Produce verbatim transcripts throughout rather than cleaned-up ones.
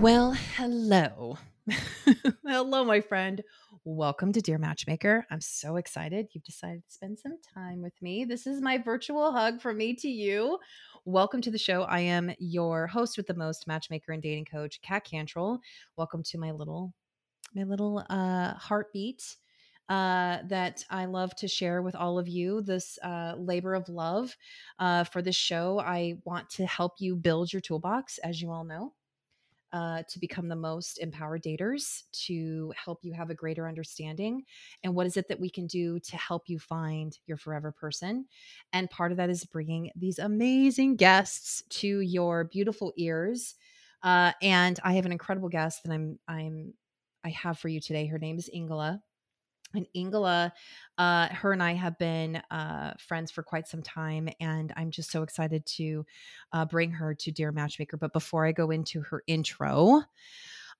Well, hello. Hello, my friend. Welcome to Dear Matchmaker. I'm so excited you've decided to spend some time with me. This is my virtual hug from me to you. Welcome to the show. I am your host with the most, matchmaker and dating coach, Kat Cantrell. Welcome to my little, my little uh, heartbeat uh, that I love to share with all of you. This uh, labor of love uh, for this show. I want to help you build your toolbox, as you all know. Uh, to become the most empowered daters, to help you have a greater understanding. And what is it that we can do to help you find your forever person? And part of that is bringing these amazing guests to your beautiful ears. Uh, and I have an incredible guest that I'm, I'm, I have for you today. Her name is Ingela. And Ingela, uh, her and I have been uh, friends for quite some time, and I'm just so excited to uh, bring her to Dear Matchmaker. But before I go into her intro,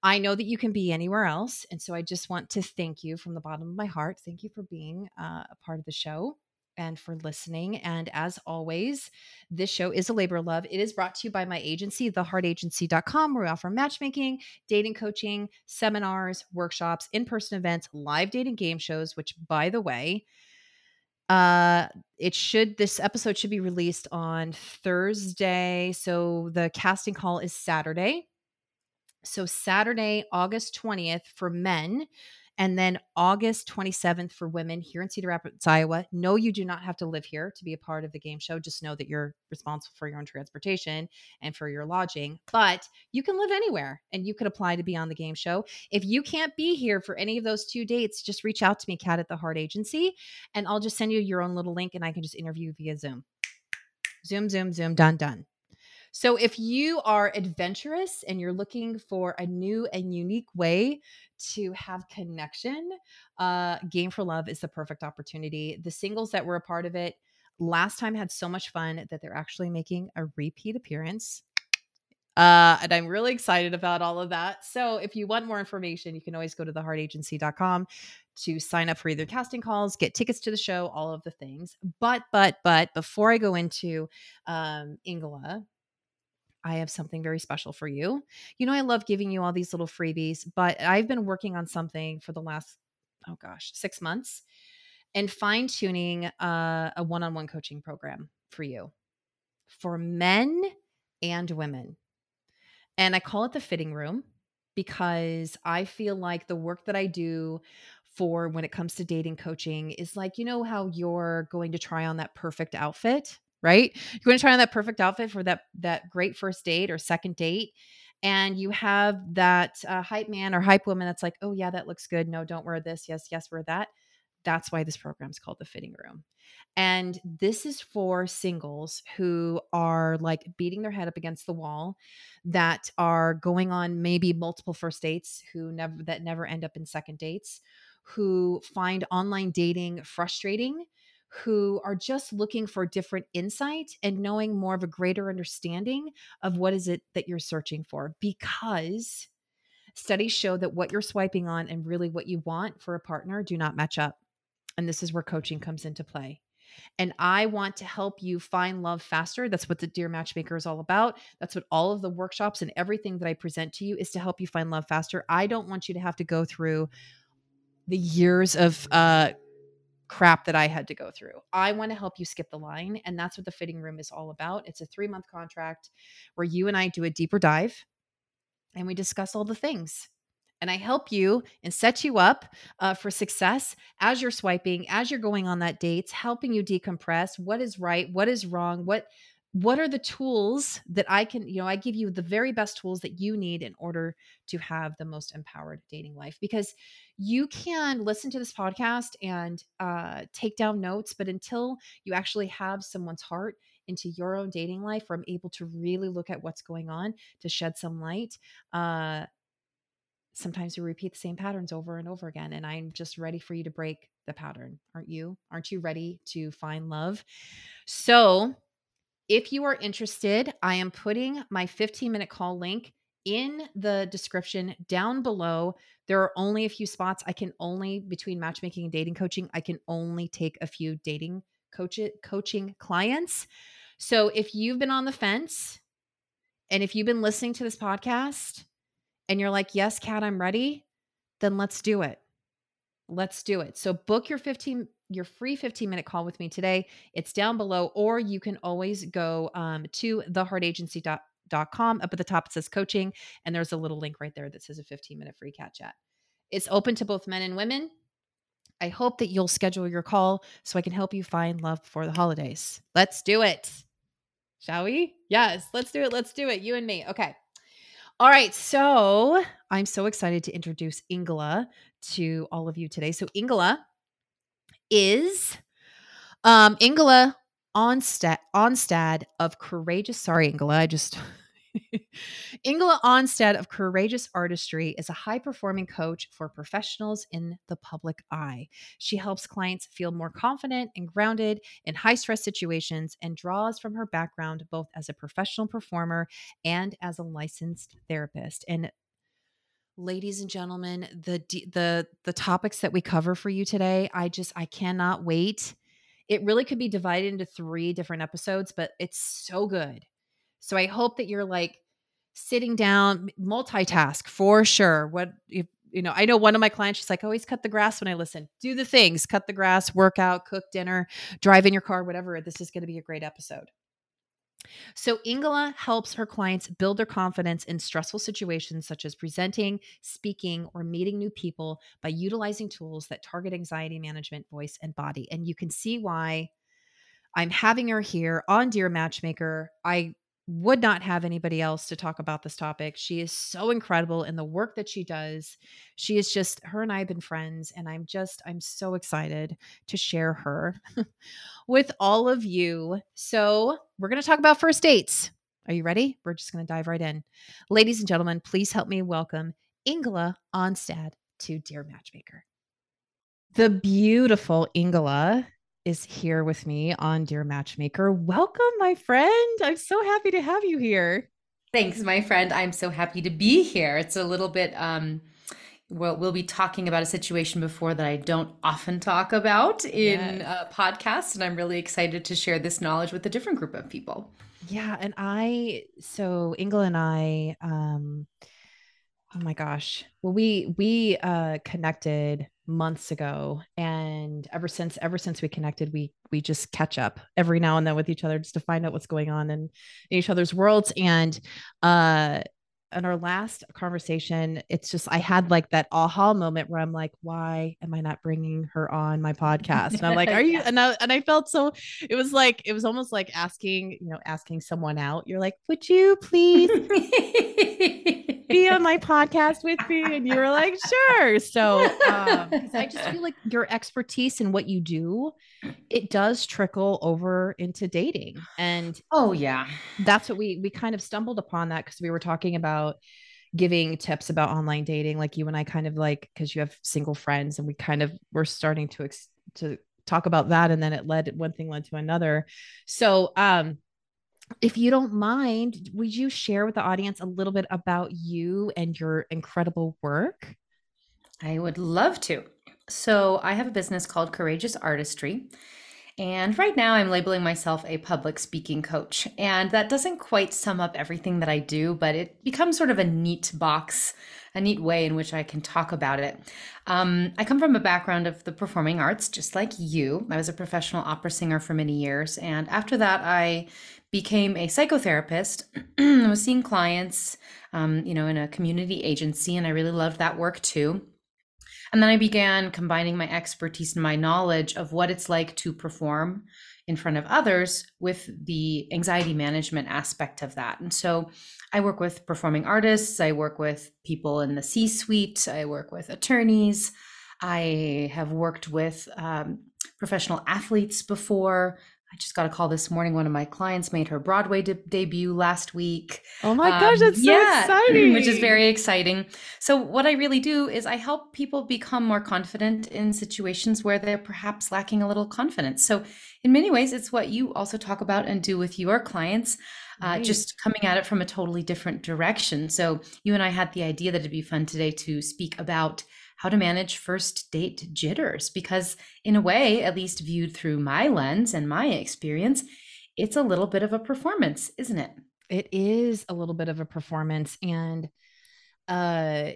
I know that you can be anywhere else, and so I just want to thank you from the bottom of my heart. Thank you for being uh, a part of the show and for listening. And as always, this show is a labor of love. It is brought to you by my agency, the heart agency dot com, where we offer matchmaking, dating coaching, seminars, workshops, in-person events, live dating game shows, which, by the way, uh, it should, this episode should be released on Thursday. So the casting call is Saturday. So Saturday, August twentieth for men. And then August twenty-seventh for women here in Cedar Rapids, Iowa. No, you do not have to live here to be a part of the game show. Just know that you're responsible for your own transportation and for your lodging, but you can live anywhere and you could apply to be on the game show. If you can't be here for any of those two dates, just reach out to me, Kat, at The Heart Agency, and I'll just send you your own little link and I can just interview via Zoom. Zoom, Zoom, Zoom, done, done. So if you are adventurous and you're looking for a new and unique way to have connection, uh, Game for Love is the perfect opportunity. The singles that were a part of it last time had so much fun that they're actually making a repeat appearance. Uh, and I'm really excited about all of that. So if you want more information, you can always go to the heart agency dot com to sign up for either casting calls, get tickets to the show, all of the things. But, but, but before I go into um, Ingela, I have something very special for you. You know, I love giving you all these little freebies, but I've been working on something for the last, oh gosh, six months and fine tuning uh, a one-on-one coaching program for you, for men and women. And I call it the fitting room because I feel like the work that I do for when it comes to dating coaching is like, you know how you're going to try on that perfect outfit, right? You're going to try on that perfect outfit for that, that great first date or second date. And you have that uh, hype man or hype woman that's like, oh yeah, that looks good. No, don't wear this. Yes, yes, wear that. That's why this program is called The Fitting Room. And this is for singles who are like beating their head up against the wall, that are going on maybe multiple first dates, who never, that never end up in second dates, who find online dating frustrating, who are just looking for different insight and knowing more of a greater understanding of what is it that you're searching for. Because studies show that what you're swiping on and really what you want for a partner do not match up. And this is where coaching comes into play. And I want to help you find love faster. That's what the Dear Matchmaker is all about. That's what all of the workshops and everything that I present to you is to help you find love faster. I don't want you to have to go through the years of, uh, crap that I had to go through. I want to help you skip the line. And that's what the fitting room is all about. It's a three month contract where you and I do a deeper dive and we discuss all the things. And I help you and set you up uh, for success as you're swiping, as you're going on that date, helping you decompress. What is right? What is wrong? What, what are the tools that I can, you know, I give you the very best tools that you need in order to have the most empowered dating life. Because you can listen to this podcast and uh, take down notes, but until you actually have someone's heart into your own dating life, where I'm able to really look at what's going on to shed some light, uh, sometimes we repeat the same patterns over and over again. And I'm just ready for you to break the pattern. Aren't you? Aren't you ready to find love? So if you are interested, I am putting my fifteen minute call link in the description down below. There are only a few spots. I can only, between matchmaking and dating coaching, I can only take a few dating coach coaching clients. So if you've been on the fence and if you've been listening to this podcast and you're like, yes, Kat, I'm ready, then let's do it. Let's do it. So book your fifteen, your free fifteen minute call with me today. It's down below, or you can always go um, to the heart agency dot com. Up at the top, it says coaching. And there's a little link right there that says a fifteen minute free Cat Chat. It's open to both men and women. I hope that you'll schedule your call so I can help you find love before the holidays. Let's do it. Shall we? Yes, let's do it. Let's do it. You and me. Okay. All right. So I'm so excited to introduce Ingela to all of you today. So Ingela is um, Ingela Onstad, Onstad of Courageous. Sorry, Ingela. I just... Ingela Onstad of Courageous Artistry is a high-performing coach for professionals in the public eye. She helps clients feel more confident and grounded in high-stress situations and draws from her background both as a professional performer and as a licensed therapist. And ladies and gentlemen, the the the topics that we cover for you today, I just I cannot wait. It really could be divided into three different episodes, but it's so good. So I hope that you're like sitting down, multitask for sure. What, you, you know, I know one of my clients, she's like, always cut the grass when I listen. Do the things, cut the grass, work out, cook dinner, drive in your car, whatever. This is going to be a great episode. So Ingela helps her clients build their confidence in stressful situations such as presenting, speaking, or meeting new people by utilizing tools that target anxiety management, voice, and body. And you can see why I'm having her here on Dear Matchmaker. I would not have anybody else to talk about this topic. She is so incredible in the work that she does. She is just, her and I have been friends, and I'm just, I'm so excited to share her with all of you. So we're going to talk about first dates. Are you ready? We're just going to dive right in. Ladies and gentlemen, please help me welcome Ingela Onstad to Dear Matchmaker. The beautiful Ingela is here with me on Dear Matchmaker. Welcome, my friend. I'm so happy to have you here. Thanks, my friend. I'm so happy to be here. It's a little bit, um, well, we'll be talking about a situation before that I don't often talk about in yes. a podcast, and I'm really excited to share this knowledge with a different group of people. Yeah. And I, so Ingela and I, um, oh my gosh. Well, we, we, uh, connected months ago, and ever since, ever since we connected, we, we just catch up every now and then with each other just to find out what's going on in, in each other's worlds. And, uh, in our last conversation, it's just, I had like that aha moment where I'm like, why am I not bringing her on my podcast? And I'm like, are you, yeah. and I, and I felt so, it was like, it was almost like asking, you know, asking someone out. You're like, would you please be on my podcast with me? And you were like, sure. So um, I just feel like your expertise and what you do, it does trickle over into dating. And oh yeah, that's what we, we kind of stumbled upon that because we were talking about giving tips about online dating. Like you and I kind of like, cause you have single friends and we kind of were starting to, ex- to talk about that. And then it led, one thing led to another. So, um, if you don't mind, would you share with the audience a little bit about you and your incredible work? I would love to. So I have a business called Courageous Artistry. And right now I'm labeling myself a public speaking coach. And that doesn't quite sum up everything that I do, but it becomes sort of a neat box, a neat way in which I can talk about it. Um, I come from a background of the performing arts, just like you. I was a professional opera singer for many years. And after that, I became a psychotherapist. I was seeing clients, um, you know, in a community agency, and I really loved that work too. And then I began combining my expertise and my knowledge of what it's like to perform in front of others with the anxiety management aspect of that. And so I work with performing artists, I work with people in the C-suite, I work with attorneys, I have worked with um, professional athletes before. I just got a call this morning. One of my clients made her Broadway de- debut last week. Oh my um, gosh, that's so yeah, exciting. Which is very exciting. So what I really do is I help people become more confident in situations where they're perhaps lacking a little confidence. So in many ways, it's what you also talk about and do with your clients, uh, nice. Just coming at it from a totally different direction. So you and I had the idea that it'd be fun today to speak about how to manage first date jitters, because in a way, at least viewed through my lens and my experience, it's a little bit of a performance, isn't it? It is a little bit of a performance. And uh,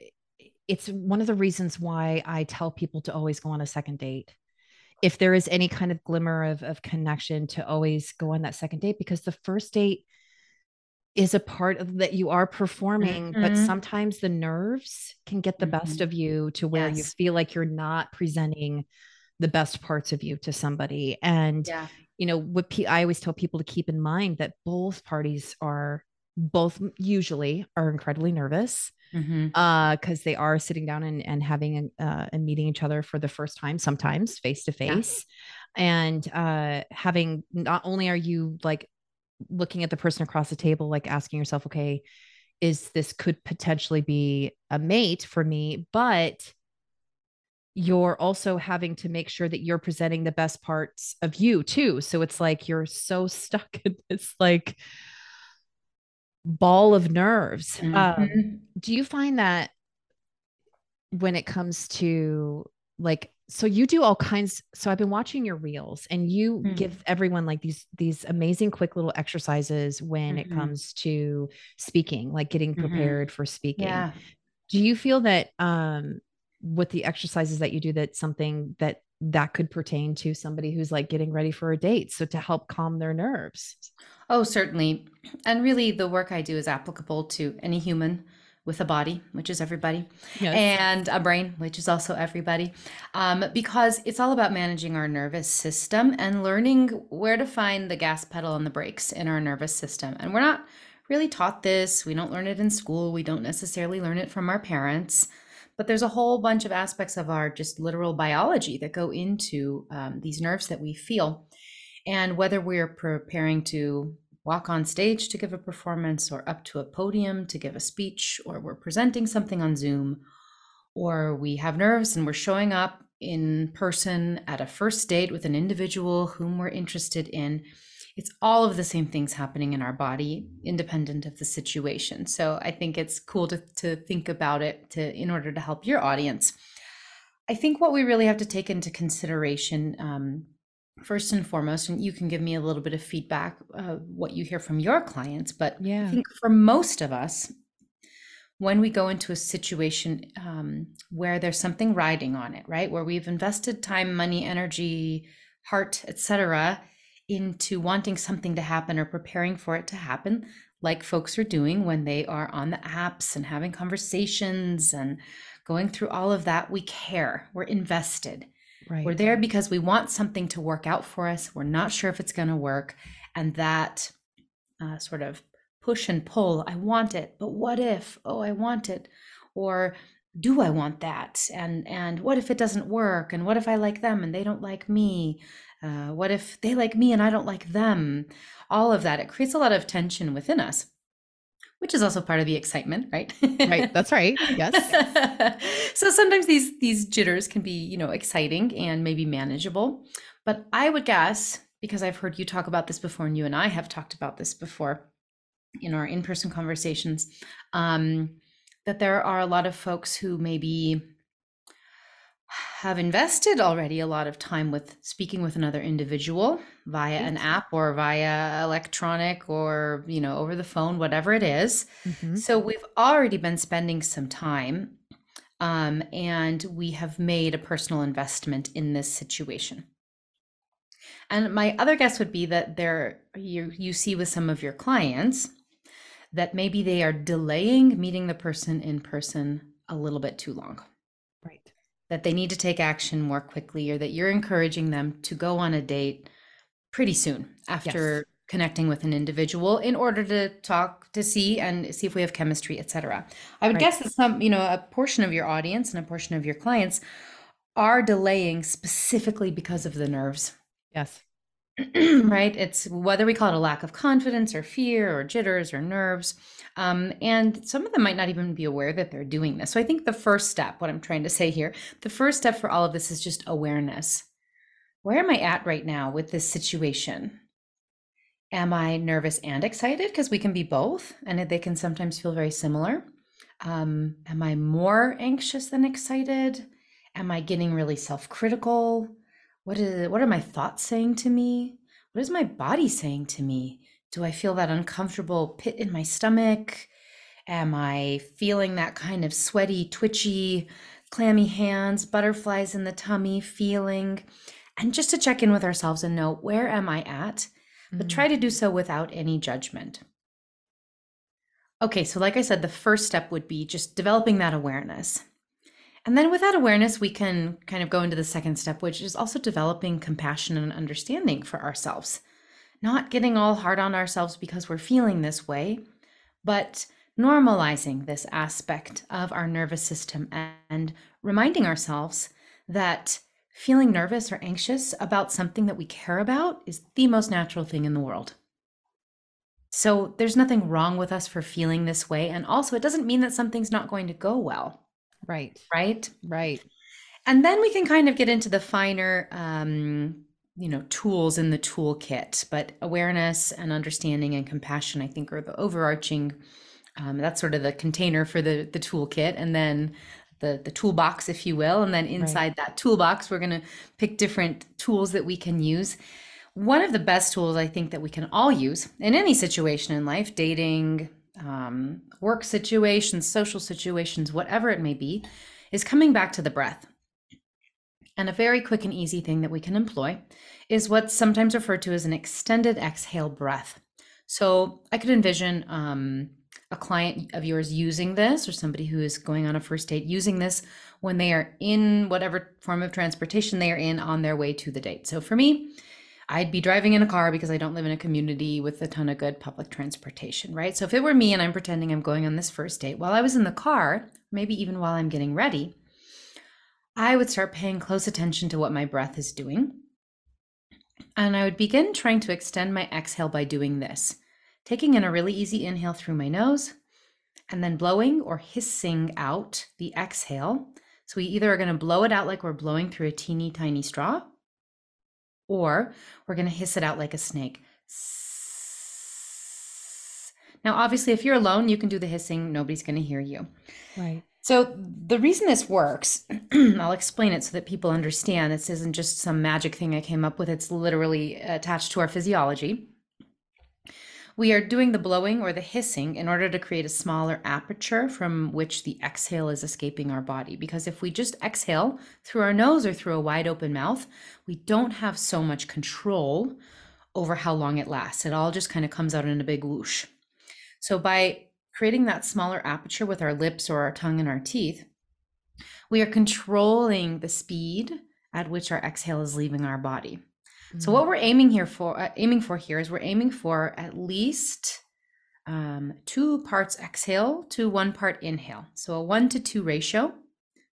it's one of the reasons why I tell people to always go on a second date. If there is any kind of glimmer of, of connection, to always go on that second date, because the first date is a part of that you are performing, mm-hmm. but sometimes the nerves can get the mm-hmm. best of you to where yes. you feel like you're not presenting the best parts of you to somebody. And, yeah. you know, what P- I always tell people to keep in mind that both parties are both usually are incredibly nervous, mm-hmm. uh, cause they are sitting down and, and having, a, uh, and meeting each other for the first time, sometimes face to face. And, uh, having, not only are you like looking at the person across the table, like asking yourself, okay, is this could potentially be a mate for me, but you're also having to make sure that you're presenting the best parts of you too. So it's like, you're so stuck in this like ball of nerves. Mm-hmm. Um, do you find that when it comes to like, so you do all kinds. So I've been watching your reels, and you mm-hmm. give everyone like these, these amazing quick little exercises when mm-hmm. it comes to speaking, like getting prepared mm-hmm. for speaking. Yeah. Do you feel that, um, with the exercises that you do, that's something that that could pertain to somebody who's like getting ready for a date? So to help calm their nerves. Oh, certainly. And really the work I do is applicable to any human with a body, which is everybody, yes. and a brain, which is also everybody, um, because it's all about managing our nervous system and learning where to find the gas pedal and the brakes in our nervous system. And we're not really taught this. We don't learn it in school. We don't necessarily learn it from our parents. But there's a whole bunch of aspects of our just literal biology that go into um, these nerves that we feel. And whether we're preparing to walk on stage to give a performance, or up to a podium to give a speech, or we're presenting something on Zoom, or we have nerves and we're showing up in person at a first date with an individual whom we're interested in, it's all of the same things happening in our body, independent of the situation. So I think it's cool to, to think about it to in order to help your audience. I think what we really have to take into consideration, um, first and foremost, and you can give me a little bit of feedback, uh, what you hear from your clients, but yeah. I think for most of us, when we go into a situation um, where there's something riding on it, right? Where we've invested time, money, energy, heart, et cetera, into wanting something to happen or preparing for it to happen, like folks are doing when they are on the apps and having conversations and going through all of that. We care, we're invested, right. We're there because we want something to work out for us. We're not sure if it's going to work. And that uh, sort of push and pull, I want it, but what if, oh, I want it, or do I want that? And, and what if it doesn't work? And what if I like them and they don't like me? Uh, what if they like me and I don't like them? All of that, it creates a lot of tension within us, which is also part of the excitement, right? Right, that's right, yes. So sometimes these these jitters can be, you know, exciting and maybe manageable. But I would guess, because I've heard you talk about this before, and you and I have talked about this before in our in-person conversations, um, that there are a lot of folks who maybe have invested already a lot of time with speaking with another individual via an app or via electronic or, you know, over the phone, whatever it is. Mm-hmm. So we've already been spending some time um, and we have made a personal investment in this situation. And my other guess would be that there you, you see with some of your clients that maybe they are delaying meeting the person in person a little bit too long. Right. That they need to take action more quickly, or that you're encouraging them to go on a date pretty soon after yes. connecting with an individual in order to talk, to see and see if we have chemistry, et cetera. I would right. guess that some, you know, a portion of your audience and a portion of your clients are delaying specifically because of the nerves. Yes. Right. It's whether we call it a lack of confidence or fear or jitters or nerves. Um, and some of them might not even be aware that they're doing this. So I think the first step, what I'm trying to say here, the first step for all of this is just awareness. Where am I at right now with this situation? Am I nervous and excited? Because we can be both, and they can sometimes feel very similar. Um, am I more anxious than excited? Am I getting really self-critical? What is, what are my thoughts saying to me? What is my body saying to me? Do I feel that uncomfortable pit in my stomach? Am I feeling that kind of sweaty, twitchy, clammy hands, butterflies in the tummy feeling? And just to check in with ourselves and know, where am I at? Mm-hmm. But try to do so without any judgment. Okay, so like I said, the first step would be just developing that awareness. And then with that awareness, we can kind of go into the second step, which is also developing compassion and understanding for ourselves. Not getting all hard on ourselves because we're feeling this way, but normalizing this aspect of our nervous system and reminding ourselves that feeling nervous or anxious about something that we care about is the most natural thing in the world. So there's nothing wrong with us for feeling this way. And also, it doesn't mean that something's not going to go well. Right. Right. Right. And then we can kind of get into the finer, um, you know, tools in the toolkit, but awareness and understanding and compassion, I think, are the overarching, um, that's sort of the container for the, the toolkit, and then the, the toolbox, if you will. And then inside right. that toolbox, we're going to pick different tools that we can use. One of the best tools I think that we can all use in any situation in life, dating, um, work situations, social situations, whatever it may be, is coming back to the breath. And a very quick and easy thing that we can employ is what's sometimes referred to as an extended exhale breath. So I could envision um, a client of yours using this, or somebody who is going on a first date using this when they are in whatever form of transportation they are in on their way to the date. So for me, I'd be driving in a car because I don't live in a community with a ton of good public transportation, right? So if it were me and I'm pretending I'm going on this first date, while I was in the car, maybe even while I'm getting ready, I would start paying close attention to what my breath is doing. And I would begin trying to extend my exhale by doing this, taking in a really easy inhale through my nose and then blowing or hissing out the exhale. So we either are going to blow it out like we're blowing through a teeny tiny straw, or we're going to hiss it out like a snake. Now, obviously, if you're alone, you can do the hissing. Nobody's going to hear you. Right. So the reason this works, I'll explain it so that people understand. This isn't just some magic thing I came up with. It's literally attached to our physiology. We are doing the blowing or the hissing in order to create a smaller aperture from which the exhale is escaping our body. Because if we just exhale through our nose or through a wide open mouth, we don't have so much control over how long it lasts. It all just kind of comes out in a big whoosh. So by creating that smaller aperture with our lips or our tongue and our teeth, we are controlling the speed at which our exhale is leaving our body. So what we're aiming here for, uh, aiming for here is we're aiming for at least um, two parts exhale to one part inhale. So a one to two ratio,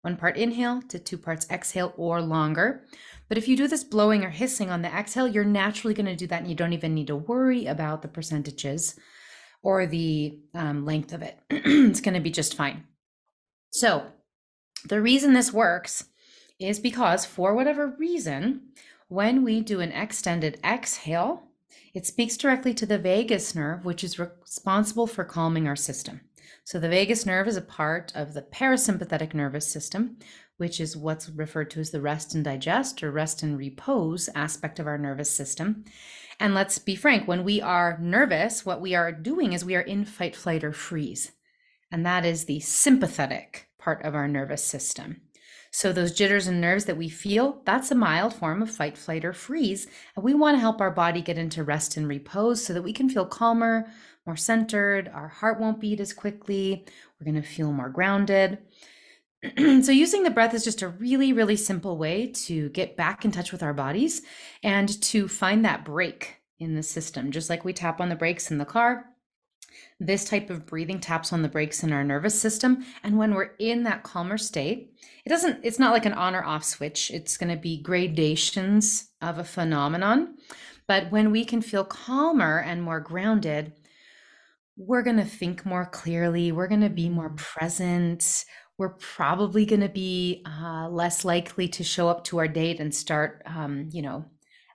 one part inhale to two parts exhale or longer. But if you do this blowing or hissing on the exhale, you're naturally going to do that, and you don't even need to worry about the percentages or the um, length of it. It's going to be just fine. So the reason this works is because, for whatever reason, when we do an extended exhale, it speaks directly to the vagus nerve, which is responsible for calming our system. So the vagus nerve is a part of the parasympathetic nervous system, which is what's referred to as the rest and digest or rest and repose aspect of our nervous system. And let's be frank, when we are nervous, what we are doing is we are in fight, flight, or freeze. And that is the sympathetic part of our nervous system. So those jitters and nerves that we feel, that's a mild form of fight, flight, or freeze. And we want to help our body get into rest and repose so that we can feel calmer, more centered. Our heart won't beat as quickly. We're going to feel more grounded. So using the breath is just a really, really simple way to get back in touch with our bodies and to find that break in the system. Just like we tap on the brakes in the car, this type of breathing taps on the brakes in our nervous system. And when we're in that calmer state, it doesn't, it's not like an on or off switch. It's going to be gradations of a phenomenon. But when we can feel calmer and more grounded, we're going to think more clearly. We're going to be more present. We're probably going to be uh, less likely to show up to our date and start, um, you know,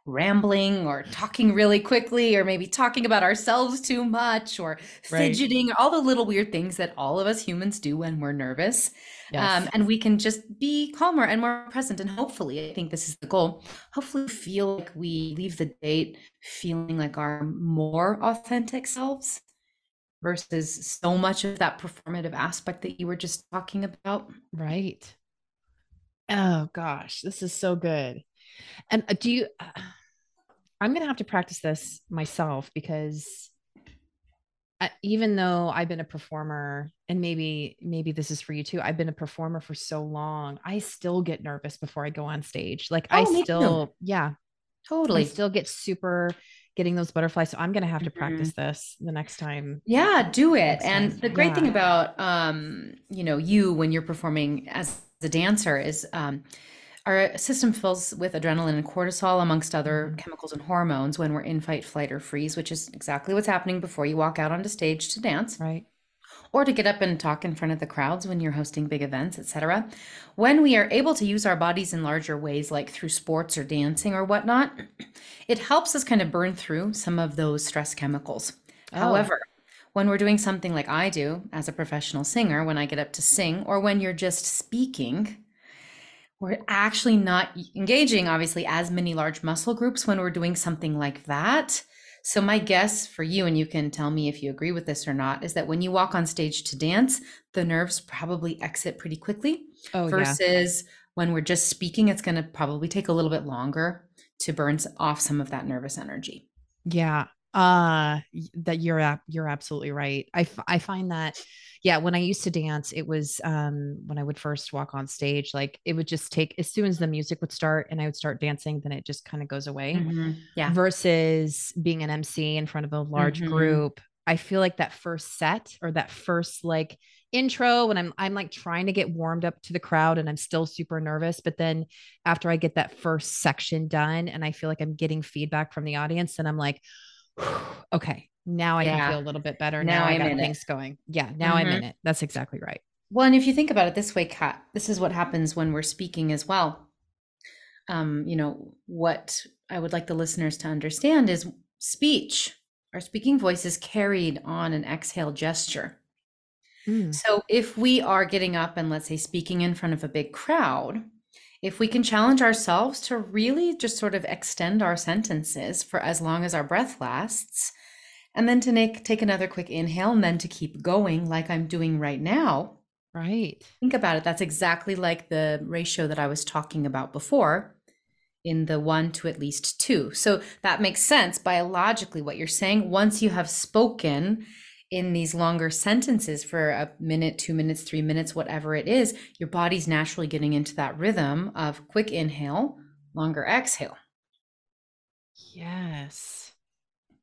rambling or talking really quickly, or maybe talking about ourselves too much, or fidgeting, right. all the little weird things that all of us humans do when we're nervous. Yes. Um, and we can just be calmer and more present. And hopefully, I think this is the goal, hopefully feel like we leave the date feeling like our more authentic selves versus so much of that performative aspect that you were just talking about. Right. Oh gosh, this is so good. And do you, uh, I'm going to have to practice this myself, because I, even though I've been a performer, and maybe, maybe this is for you too, I've been a performer for so long, I still get nervous before I go on stage. Like oh, I still, too. yeah, totally I still get super getting those butterflies. So I'm going to have to mm-hmm. practice this the next time. Yeah, do it. And the great yeah. thing about, um, you know, you, when you're performing as a dancer is, um, our system fills with adrenaline and cortisol, amongst other chemicals and hormones, when we're in fight, flight, or freeze, which is exactly what's happening before you walk out onto stage to dance. Right. Or to get up and talk in front of the crowds when you're hosting big events, et cetera. When we are able to use our bodies in larger ways, like through sports or dancing or whatnot, it helps us kind of burn through some of those stress chemicals. Oh. However, when we're doing something like I do as a professional singer, when I get up to sing, or when you're just speaking, we're actually not engaging, obviously, as many large muscle groups when we're doing something like that. So my guess for you, and you can tell me if you agree with this or not, is that when you walk on stage to dance, the nerves probably exit pretty quickly. Oh, versus yeah. when we're just speaking, it's going to probably take a little bit longer to burn off some of that nervous energy. Yeah, uh, that you're you're absolutely right. I, I find that. Yeah. When I used to dance, it was, um, when I would first walk on stage, like it would just take, as soon as the music would start and I would start dancing, then it just kind of goes away. Mm-hmm. Yeah. Versus being an M C in front of a large mm-hmm. group. I feel like that first set, or that first like intro, when I'm, I'm like trying to get warmed up to the crowd and I'm still super nervous, but then after I get that first section done and I feel like I'm getting feedback from the audience, and I'm like, okay, now I yeah. can feel a little bit better. Now, now I got things it. going. Yeah. Now mm-hmm. I'm in it. That's exactly right. Well, and if you think about it this way, Kat, this is what happens when we're speaking as well. Um, you know, what I would like the listeners to understand is speech, our speaking voice, is carried on an exhale gesture. Mm. So if we are getting up and, let's say, speaking in front of a big crowd, if we can challenge ourselves to really just sort of extend our sentences for as long as our breath lasts, and then to make, take another quick inhale, and then to keep going like I'm doing right now. Right. Think about it. That's exactly like the ratio that I was talking about before, in the one to at least two. So that makes sense biologically what you're saying. Once you have spoken in these longer sentences for a minute, two minutes, three minutes, whatever it is, your body's naturally getting into that rhythm of quick inhale, longer exhale. Yes.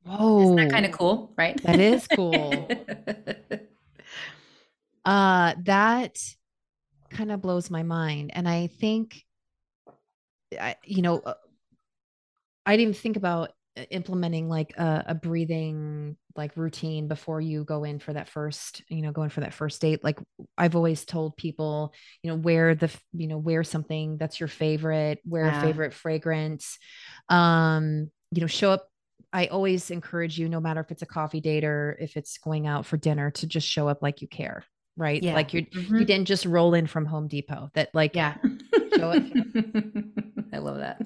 Whoa. Isn't that kind of cool, right? That is cool. uh, that kind of blows my mind. And I think, I, you know, I didn't think about implementing like a, a breathing like routine before you go in for that first, you know, going for that first date. Like I've always told people, you know, wear the, you know, wear something that's your favorite, wear yeah. a favorite fragrance, um, you know, show up. I always encourage you, no matter if it's a coffee date or if it's going out for dinner, to just show up like you care, right? Yeah. Like you, mm-hmm. you didn't just roll in from Home Depot. That like, yeah. show up. I love that.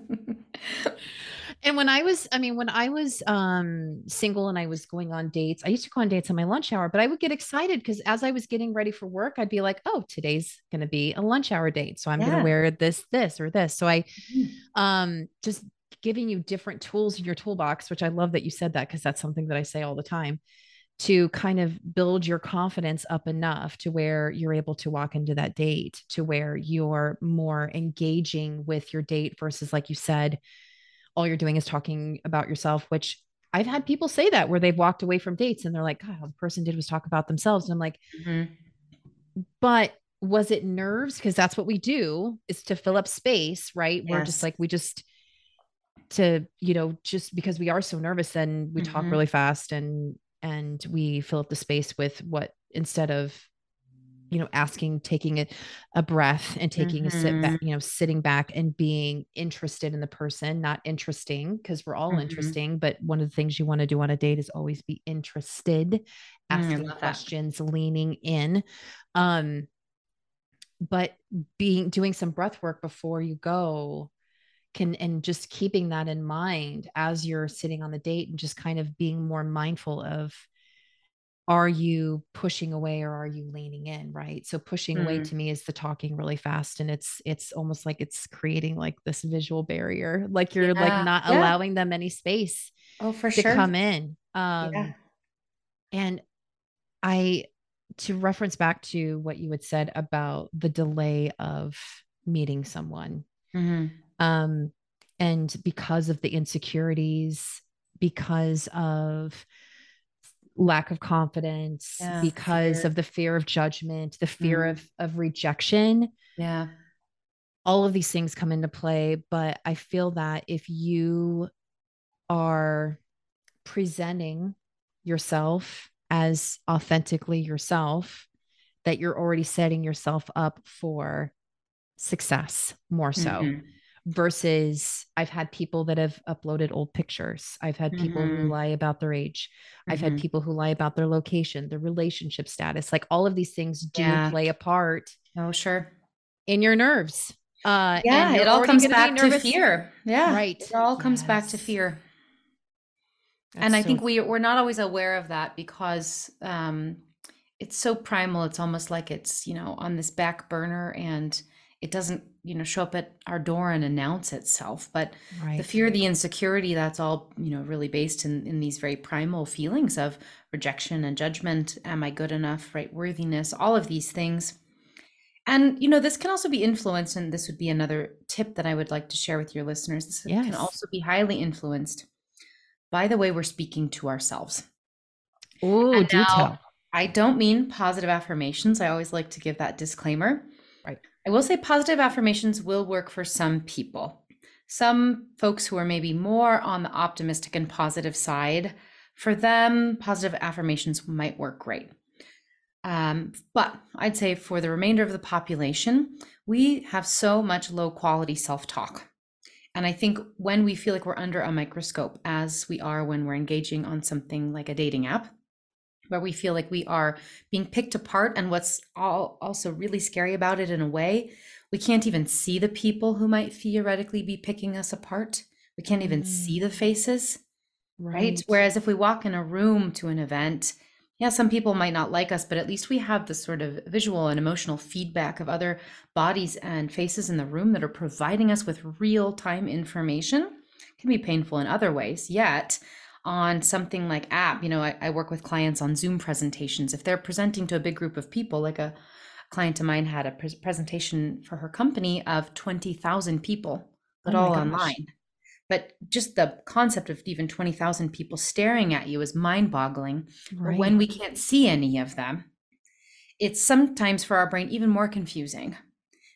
And when I was, I mean, when I was um, single and I was going on dates, I used to go on dates on my lunch hour, but I would get excited because as I was getting ready for work, I'd be like, oh, today's going to be a lunch hour date. So I'm yeah. going to wear this, this, or this. So I um, just giving you different tools in your toolbox, which I love that you said that, because that's something that I say all the time, to kind of build your confidence up enough to where you're able to walk into that date, to where you're more engaging with your date versus, like you said, all you're doing is talking about yourself, which I've had people say that, where they've walked away from dates and they're like, God, all the person did was talk about themselves. And I'm like, mm-hmm. but was it nerves? Because that's what we do, is to fill up space, right? Yes. We're just like, we just, to, you know, just because we are so nervous and we mm-hmm. talk really fast and, and we fill up the space with what, instead of, you know, asking, taking a, a breath and taking mm-hmm. a sit back, you know, sitting back and being interested in the person, not interesting, because we're all mm-hmm. interesting. But one of the things you want to do on a date is always be interested, asking mm, questions, that. leaning in, um, but being, doing some breath work before you go, can, and just keeping that in mind as you're sitting on the date, and just kind of being more mindful of are you pushing away or are you leaning in? Right. So pushing mm. away to me is the talking really fast. And it's, it's almost like it's creating like this visual barrier, like you're yeah. like not yeah. allowing them any space oh, for to sure. come in. Um, yeah. And I, to reference back to what you had said about the delay of meeting someone, mm-hmm. um, and because of the insecurities, because of lack of confidence, yeah, because fear. of the fear of judgment, the fear mm. of, of rejection. Yeah. All of these things come into play, but I feel that if you are presenting yourself as authentically yourself, that you're already setting yourself up for success more so. Mm-hmm. Versus I've had people that have uploaded old pictures. I've had people mm-hmm. who lie about their age. Mm-hmm. I've had people who lie about their location, their relationship status. Like all of these things do yeah. play a part. Oh, sure. In your nerves. Uh, yeah. It all comes back to fear. Yeah. Right. It all comes yes. back to fear. That's and I so think we, we're not always aware of that because um, it's so primal. It's almost like it's, you know, on this back burner and it doesn't, you know, show up at our door and announce itself, but right. the fear, the insecurity, that's all, you know, really based in, in these very primal feelings of rejection and judgment. Am I good enough? Right. Worthiness, all of these things. And, you know, this can also be influenced. And this would be another tip that I would like to share with your listeners. This yes. can also be highly influenced by the way we're speaking to ourselves. Oh, detail. I don't mean positive affirmations. I always like to give that disclaimer. Right. I will say positive affirmations will work for some people. Some folks who are maybe more on the optimistic and positive side, for them, positive affirmations might work great. Um, but I'd say for the remainder of the population, we have so much low quality self-talk. And I think when we feel like we're under a microscope, as we are when we're engaging on something like a dating app, where we feel like we are being picked apart. And what's all also really scary about it in a way, we can't even see the people who might theoretically be picking us apart. We can't even mm. see the faces, right. right? Whereas if we walk in a room to an event, yeah, some people might not like us, but at least we have the sort of visual and emotional feedback of other bodies and faces in the room that are providing us with real-time information. It can be painful in other ways, yet on something like app, you know, I, I work with clients on Zoom presentations. If they're presenting to a big group of people, like a client of mine had a pre- presentation for her company of twenty thousand people, but oh all gosh. online. But just the concept of even twenty thousand people staring at you is mind boggling. Right. When we can't see any of them, it's sometimes for our brain even more confusing.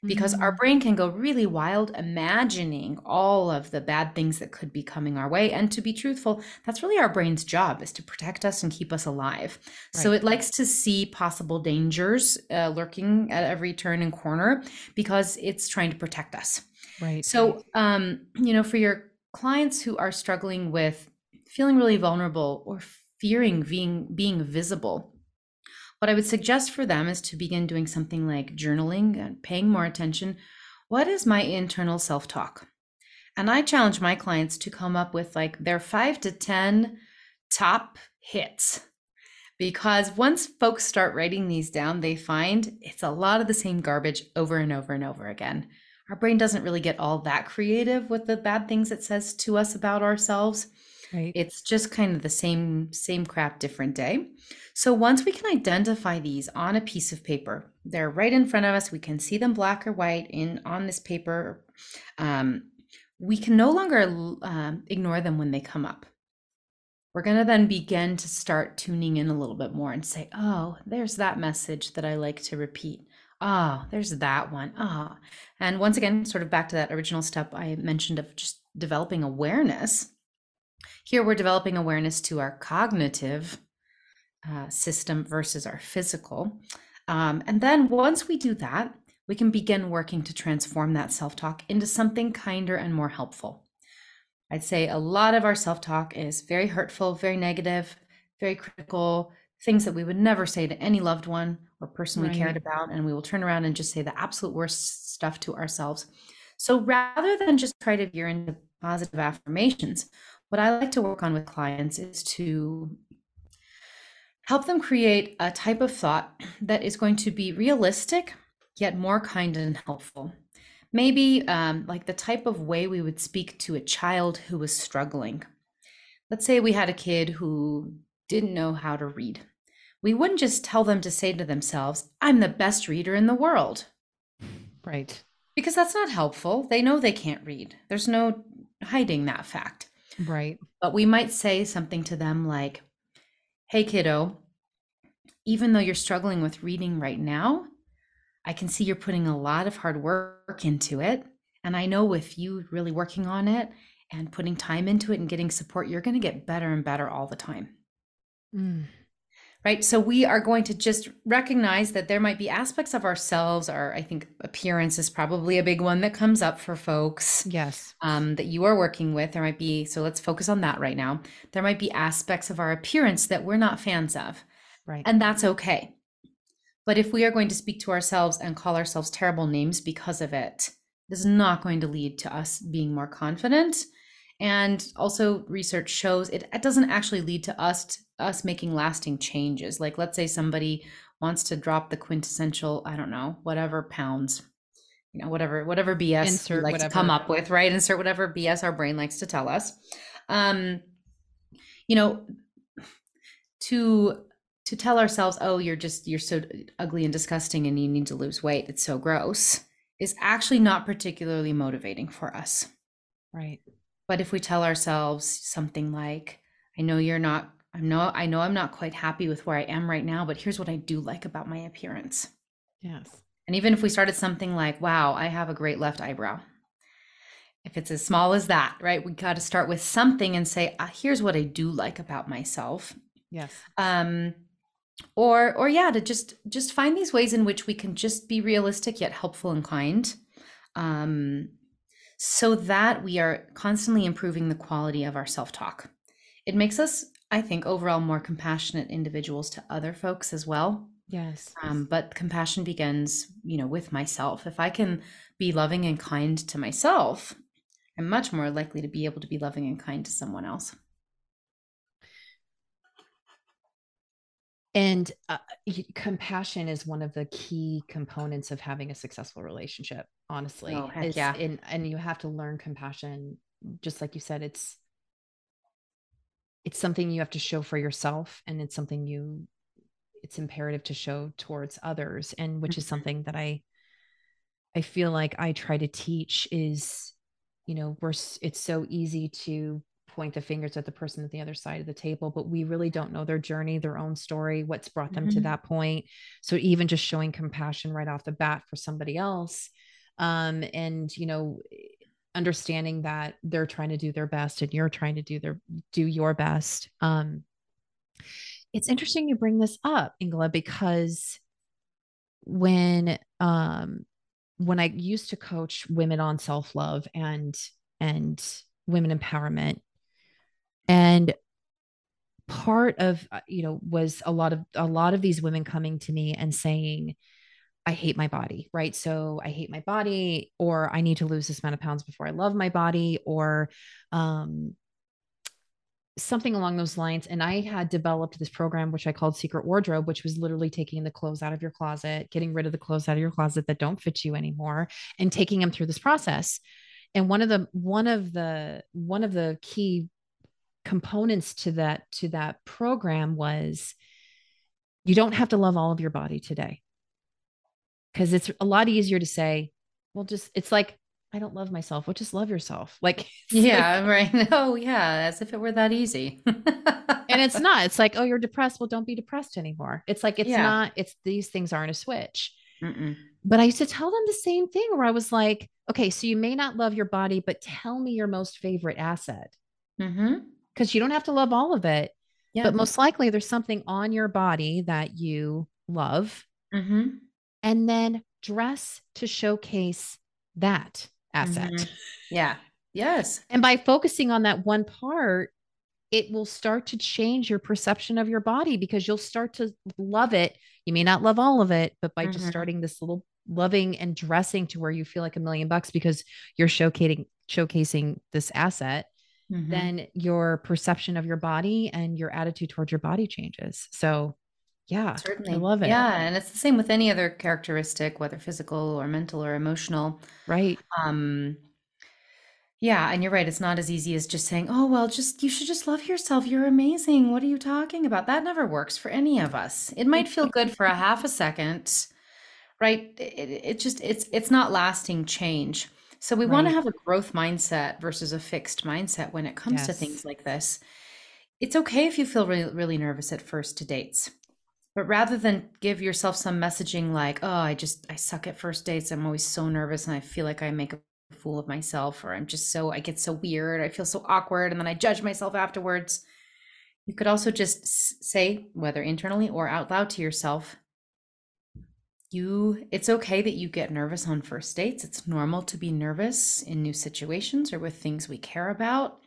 Because mm-hmm. our brain can go really wild imagining all of the bad things that could be coming our way. And to be truthful, that's really our brain's job, is to protect us and keep us alive. Right. So it likes to see possible dangers uh, lurking at every turn and corner because it's trying to protect us. Right. So, um, you know, for your clients who are struggling with feeling really vulnerable or fearing being, being visible, what I would suggest for them is to begin doing something like journaling and paying more attention. What is my internal self-talk? And I challenge my clients to come up with like their five to ten top hits, because once folks start writing these down, they find it's a lot of the same garbage over and over and over again. Our brain doesn't really get all that creative with the bad things it says to us about ourselves. Right. It's just kind of the same, same crap, different day. So once we can identify these on a piece of paper, they're right in front of us. We can see them black or white in on this paper. Um, we can no longer um, ignore them when they come up. We're going to then begin to start tuning in a little bit more and say, oh, there's that message that I like to repeat. Oh, there's that one. Oh. And once again, sort of back to that original step I mentioned of just developing awareness. Here we're developing awareness to our cognitive uh, system versus our physical. Um, and then once we do that, we can begin working to transform that self-talk into something kinder and more helpful. I'd say a lot of our self-talk is very hurtful, very negative, very critical, things that we would never say to any loved one or person right. we cared about. And we will turn around and just say the absolute worst stuff to ourselves. So rather than just try to veer into positive affirmations, what I like to work on with clients is to Help them create a type of thought that is going to be realistic, yet more kind and helpful. Maybe um, like the type of way we would speak to a child who was struggling. Let's say we had a kid who didn't know how to read. We wouldn't just tell them to say to themselves, "I'm the best reader in the world." Right. Because that's not helpful. They know they can't read. There's no hiding that fact. Right. But we might say something to them like, "Hey kiddo, even though you're struggling with reading right now, I can see you're putting a lot of hard work into it. And I know with you really working on it and putting time into it and getting support, you're going to get better and better all the time." Mm. Right? So we are going to just recognize that there might be aspects of ourselves, or I think appearance is probably a big one that comes up for folks. Yes. Um, that you are working with. There might be, so let's focus on that right now. There might be aspects of our appearance that we're not fans of. Right. And that's okay. But if we are going to speak to ourselves and call ourselves terrible names because of it, this is not going to lead to us being more confident. And also research shows it, it doesn't actually lead to us, us making lasting changes. Like let's say somebody wants to drop the quintessential, I don't know, whatever pounds, you know, whatever, whatever B S Insert we like whatever. to come up with, right? Insert whatever B S our brain likes to tell us. Um, you know, to... to tell ourselves, oh, you're just, you're so ugly and disgusting and you need to lose weight, it's so gross, is actually not particularly motivating for us. Right. But if we tell ourselves something like, I know you're not, I'm not, I know I'm not quite happy with where I am right now, but here's what I do like about my appearance. Yes. And even if we started something like, wow, I have a great left eyebrow. If it's as small as that, right, we got to start with something and say, ah, here's what I do like about myself. Yes. Um, Or, or yeah, to just, just find these ways in which we can just be realistic yet helpful and kind, um, so that we are constantly improving the quality of our self-talk. It makes us, I think, overall more compassionate individuals to other folks as well. Yes. Um, but compassion begins, you know, with myself. If I can be loving and kind to myself, I'm much more likely to be able to be loving and kind to someone else. And uh, compassion is one of the key components of having a successful relationship, honestly. Oh, heck yeah. In, and you have to learn compassion. Just like you said, it's, it's something you have to show for yourself, and it's something you, it's imperative to show towards others. And which mm-hmm. is something that I, I feel like I try to teach is, you know, we're, it's so easy to point the fingers at the person at the other side of the table, but we really don't know their journey, their own story, what's brought them mm-hmm. to that point. So even just showing compassion right off the bat for somebody else, um, and, you know, understanding that they're trying to do their best and you're trying to do their, do your best. Um, it's interesting you bring this up, Ingela, because when, um, when I used to coach women on self-love and, and women empowerment, and part of, you know, was a lot of, a lot of these women coming to me and saying, I hate my body, right? So I hate my body, or I need to lose this amount of pounds before I love my body, or, um, something along those lines. And I had developed this program, which I called Secret Wardrobe, which was literally taking the clothes out of your closet, getting rid of the clothes out of your closet that don't fit you anymore, and taking them through this process. And one of the, one of the, one of the key components to that, to that program was, you don't have to love all of your body today. Cause it's a lot easier to say, well, just, it's like, I don't love myself. Well, just love yourself. Like, yeah, like, right. Oh yeah. As if it were that easy. And it's not, it's like, oh, you're depressed. Well, don't be depressed anymore. It's like, it's yeah. not, it's, these things aren't a switch. Mm-mm. But I used to tell them the same thing, where I was like, okay, so you may not love your body, but tell me your most favorite asset. Mm-hmm. Cause you don't have to love all of it, yeah. but most likely there's something on your body that you love, mm-hmm. and then dress to showcase that asset. Mm-hmm. Yeah. Yes. And by focusing on that one part, it will start to change your perception of your body, because you'll start to love it. You may not love all of it, but by mm-hmm. just starting this little loving and dressing to where you feel like a million bucks because you're showcasing, showcasing this asset, mm-hmm. then your perception of your body and your attitude towards your body changes. So yeah, certainly. I love it. Yeah. And it's the same with any other characteristic, whether physical or mental or emotional. Right. Um, yeah. And you're right. It's not as easy as just saying, oh, well, just, you should just love yourself. You're amazing. What are you talking about? That never works for any of us. It might feel good for a half a second, right? It, it just, it's, it's not lasting change. So we right. want to have a growth mindset versus a fixed mindset when it comes yes. to things like this. It's okay if you feel really, really nervous at first to dates. But rather than give yourself some messaging like, oh, I just, I suck at first dates. I'm always so nervous and I feel like I make a fool of myself, or I'm just so, I get so weird. I feel so awkward. And then I judge myself afterwards. You could also just say, whether internally or out loud to yourself, you, it's okay that you get nervous on first dates. It's normal to be nervous in new situations or with things we care about.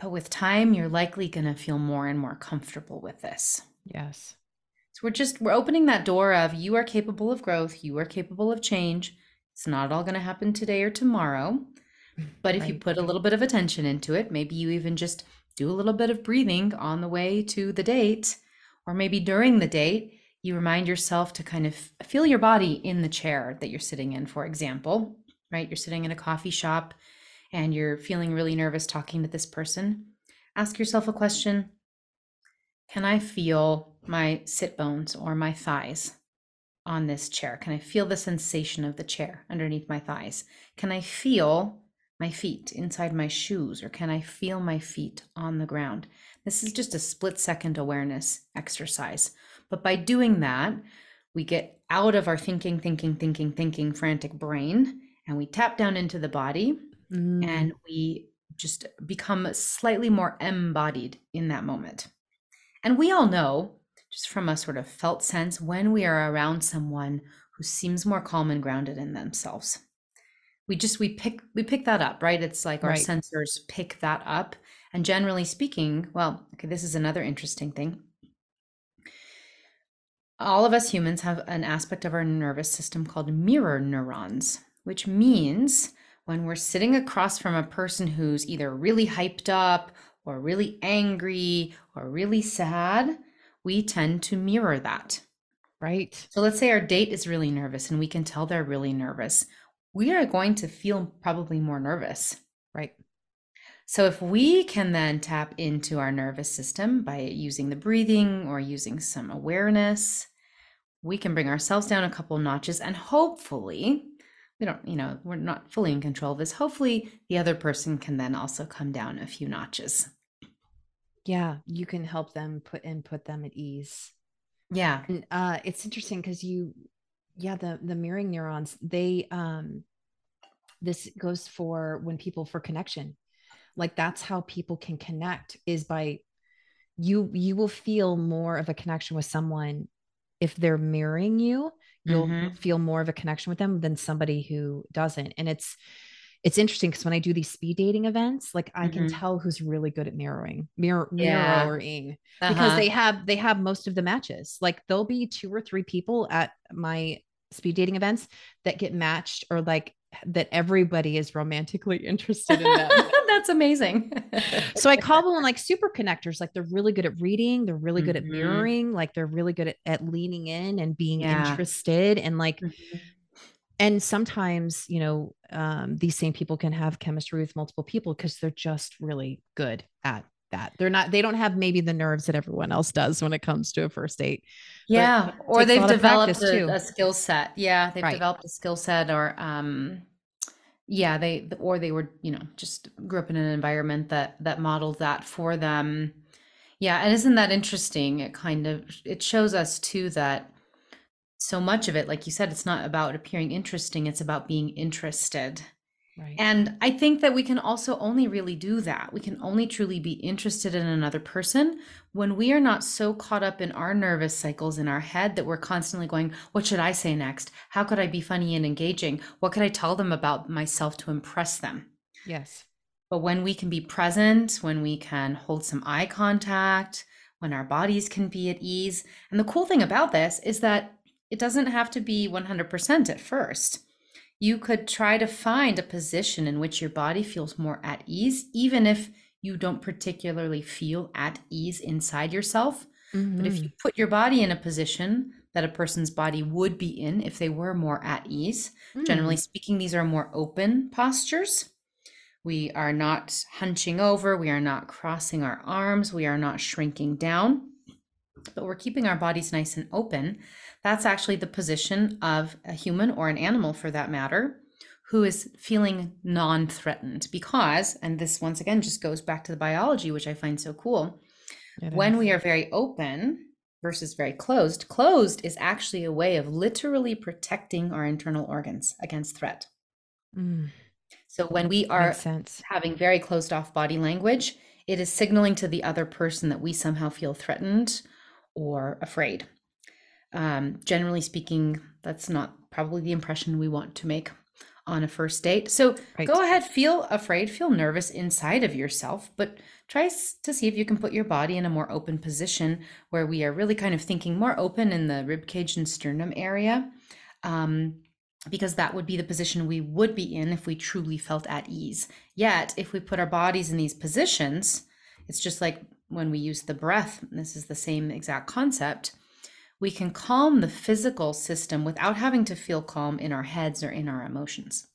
But with time, you're likely going to feel more and more comfortable with this. Yes. We're just, we're opening that door of, you are capable of growth. You are capable of change. It's not all going to happen today or tomorrow, but if right. you put a little bit of attention into it, maybe you even just do a little bit of breathing on the way to the date, or maybe during the date, you remind yourself to kind of feel your body in the chair that you're sitting in. For example, right? You're sitting in a coffee shop and you're feeling really nervous talking to this person. Ask yourself a question. Can I feel my sit bones or my thighs on this chair? Can I feel the sensation of the chair underneath my thighs? Can I feel my feet inside my shoes, or can I feel my feet on the ground? This is just a split second awareness exercise. But by doing that, we get out of our thinking, thinking, thinking, thinking, frantic brain, and we tap down into the body mm. and we just become slightly more embodied in that moment. And we all know, just from a sort of felt sense, when we are around someone who seems more calm and grounded in themselves, we just, we pick, we pick that up, right? It's like our right. sensors pick that up. And generally speaking, well, okay, this is another interesting thing. All of us humans have an aspect of our nervous system called mirror neurons, which means when we're sitting across from a person who's either really hyped up or really angry or really sad, we tend to mirror that. Right. So let's say our date is really nervous and we can tell they're really nervous. We are going to feel probably more nervous. Right. So if we can then tap into our nervous system by using the breathing or using some awareness, we can bring ourselves down a couple notches, and hopefully we don't, you know, we're not fully in control of this. Hopefully the other person can then also come down a few notches. Yeah. You can help them put and put them at ease. Yeah. And, uh, it's interesting because you, yeah, the, the mirroring neurons, they, um, this goes for when people for connection, like that's how people can connect, is by you, you will feel more of a connection with someone. If they're mirroring you, you'll mm-hmm. feel more of a connection with them than somebody who doesn't. And it's, It's interesting because when I do these speed dating events, like I mm-hmm. can tell who's really good at mirroring, mirror, yeah. mirroring, uh-huh. because they have, they have most of the matches. Like there'll be two or three people at my speed dating events that get matched, or like that everybody is romantically interested in them. That's amazing. So I call them like super connectors. Like they're really good at reading. They're really good mm-hmm. at mirroring. Like they're really good at, at leaning in and being yeah. interested. And like, mm-hmm. and sometimes, you know, um, these same people can have chemistry with multiple people because they're just really good at that. They're not, they don't have maybe the nerves that everyone else does when it comes to a first date. Yeah. Or they've developed a, a skill set. Yeah. They've right. developed a skill set, or, um, yeah, they, or they were, you know, just grew up in an environment that, that modeled that for them. Yeah. And isn't that interesting? It kind of, it shows us too that so much of it, like you said, it's not about appearing interesting. It's about being interested. Right. And I think that we can also only really do that. We can only truly be interested in another person when we are not so caught up in our nervous cycles in our head that we're constantly going, what should I say next? How could I be funny and engaging? What could I tell them about myself to impress them? Yes. But when we can be present, when we can hold some eye contact, when our bodies can be at ease. And the cool thing about this is that it doesn't have to be one hundred percent at first. You could try to find a position in which your body feels more at ease, even if you don't particularly feel at ease inside yourself. Mm-hmm. But if you put your body in a position that a person's body would be in if they were more at ease, mm. generally speaking, these are more open postures. We are not hunching over, we are not crossing our arms, we are not shrinking down, but we're keeping our bodies nice and open. That's actually the position of a human, or an animal for that matter, who is feeling non-threatened, because, and this once again just goes back to the biology, which I find so cool, it when is. we are very open versus very closed, closed is actually a way of literally protecting our internal organs against threat. Mm. So when we are having very closed off body language, it is signaling to the other person that we somehow feel threatened or afraid. Um, generally speaking, that's not probably the impression we want to make on a first date. So right. go ahead, feel afraid, feel nervous inside of yourself, but try to see if you can put your body in a more open position where we are really kind of thinking more open in the ribcage and sternum area, um, because that would be the position we would be in if we truly felt at ease. Yet, if we put our bodies in these positions, it's just like when we use the breath, this is the same exact concept. We can calm the physical system without having to feel calm in our heads or in our emotions.